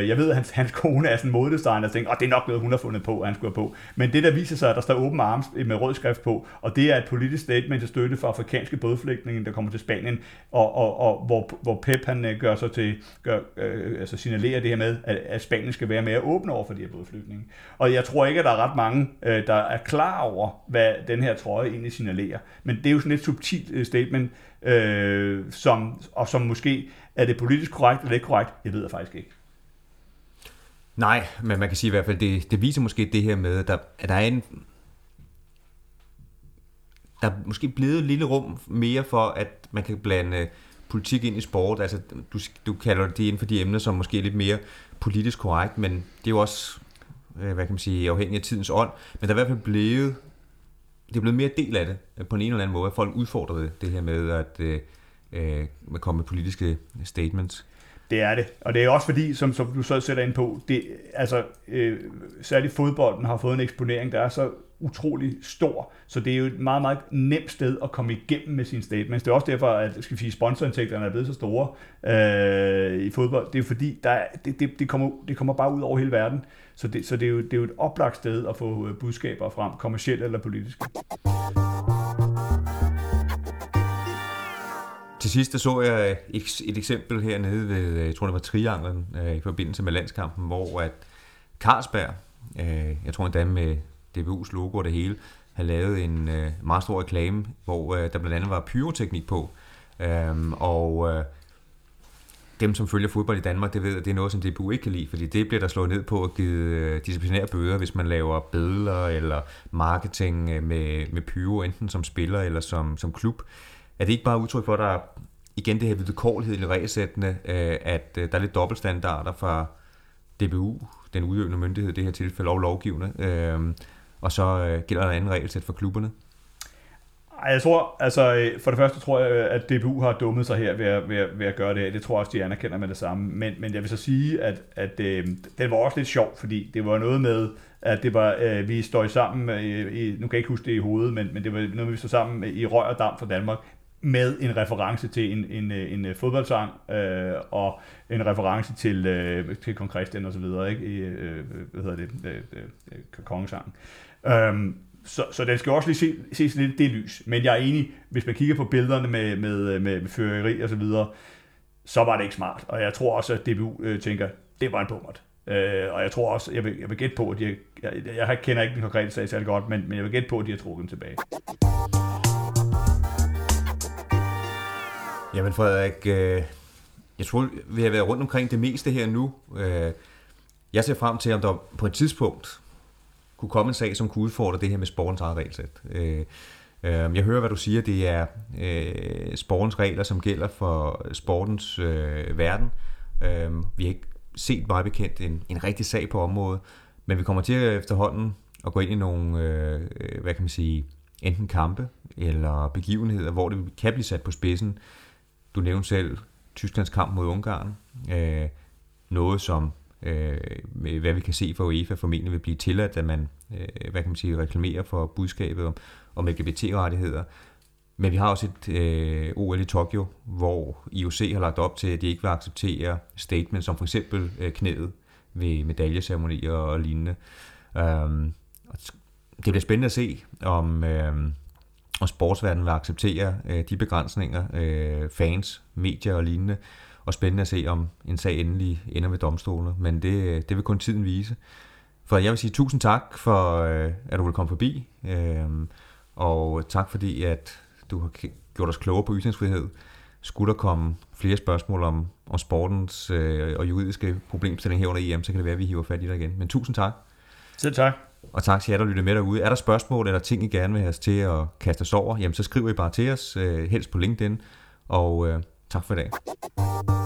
Jeg ved, at hans kone er sådan en modedesigner, og tænker, det er nok noget, hun har fundet på, han skulle have på. Men det, der viser sig, at der står åben arms med rød skrift på, og det er et politisk statement til støtte for afrikanske bådflygtninge, der kommer til Spanien, og hvor Pep han gør sig til, signalerer det her med, at Spanien skal være mere åben over for de her bådflygtninge. Og jeg tror ikke, at der er ret mange, der er klar over, hvad den her trøje egentlig signalerer. Men det er jo sådan et subtilt statement, som måske er det politisk korrekt eller ikke korrekt, jeg ved jeg faktisk ikke. Nej, men man kan sige i hvert fald, det viser måske det her med, at der er en... Der er måske blevet et lille rum mere for, at man kan blande politik ind i sport. Altså, du kalder det inden for de emner, som måske er lidt mere politisk korrekt, men det er jo også, hvad kan man sige, afhængig af tidens ånd. Men der er i hvert fald blevet... Det er blevet mere del af det, på en eller anden måde, at folk udfordrede det her med at komme med politiske statements. Det er det, og det er også fordi, som du så sætter ind på, særligt fodbolden har fået en eksponering, der er så utrolig stor, så det er jo et meget, meget nemt sted at komme igennem med sine statements. Det er også derfor, at sponsorindtægterne er blevet så store i fodbold. Det er fordi, det kommer bare ud over hele verden. Så det er jo et oplagt sted at få budskaber frem, kommercielt eller politisk. Til sidst så jeg et eksempel hernede ved, jeg tror det var Trianglen, i forbindelse med landskampen, hvor at Carlsberg, jeg tror endda med DBU's logo og det hele, har lavet en meget stor reklame, hvor der blandt andet var pyroteknik på. Dem, som følger fodbold i Danmark, det ved, at det er noget, som DBU ikke kan lide, fordi det bliver der slået ned på og givet disciplinære bøder, hvis man laver billeder eller marketing med pyro, enten som spiller eller som klub. Er det ikke bare udtryk for, at der er, igen det her vilkårlighed i regelsættene, at der er lidt dobbeltstandarder fra DBU, den udøvende myndighed i det her tilfælde, og lovgivende, og så gælder der en anden regelsæt for klubberne? Jeg tror, altså for det første tror jeg, at DBU har dummet sig her ved at gøre det. Det tror jeg også, de anerkender med det samme. Men jeg vil så sige, at det var også lidt sjovt, fordi det var noget med, at det var, vi står sammen, nu kan jeg ikke huske det i hovedet, men det var noget med, vi står sammen i røg og damp for Danmark, med en reference til en fodboldsang og en reference til Kong Christian og så videre, ikke? Hvad hedder det? Kongesangen. Så den skal også lige ses lidt det lys. Men jeg er enig, hvis man kigger på billederne med fyrværkeri og så videre, så var det ikke smart. Og jeg tror også, at DBU tænker, det var en bummert. Og jeg tror også, jeg vil gætte på, at jeg kender ikke den konkrete sag særlig godt, men jeg vil gætte på, at de har trukket dem tilbage. Jamen Frederik, jeg tror, vi har været rundt omkring det meste her nu. Jeg ser frem til, om der på et tidspunkt kunne komme en sag, som kunne udfordre det her med sportens eget regelsæt. Jeg hører, hvad du siger. Det er sportens regler, som gælder for sportens verden. Vi har ikke set meget bekendt en rigtig sag på området, men vi kommer til efterhånden at gå ind i nogle, hvad kan man sige, enten kampe eller begivenheder, hvor det kan blive sat på spidsen. Du nævnte selv Tysklands kamp mod Ungarn. Noget som, hvad vi kan se fra UEFA, formentlig vil blive tilladt, at man, hvad kan man sige, reklamerer for budskabet om LGBT-rettigheder. Men vi har også et OL i Tokyo, hvor IOC har lagt op til, at de ikke vil acceptere statements som for eksempel knæet ved medaljeceremonier og lignende. Det bliver spændende at se, om sportsverdenen vil acceptere de begrænsninger, fans, medier og lignende, og spændende at se, om en sag endelig ender ved domstolene, men det vil kun tiden vise. For jeg vil sige tusind tak for, at du ville komme forbi, og tak fordi, at du har gjort os klogere på ytringsfrihed. Skulle der komme flere spørgsmål om sportens og juridiske problemstilling her under EM, så kan det være, at vi hiver fat i dig igen. Men tusind tak. Selv tak. Og tak til jer, der lytter med derude. Er der spørgsmål eller ting, I gerne vil have os til at kaste os over, jamen så skriver I bare til os, helst på LinkedIn. Og tak for i dag.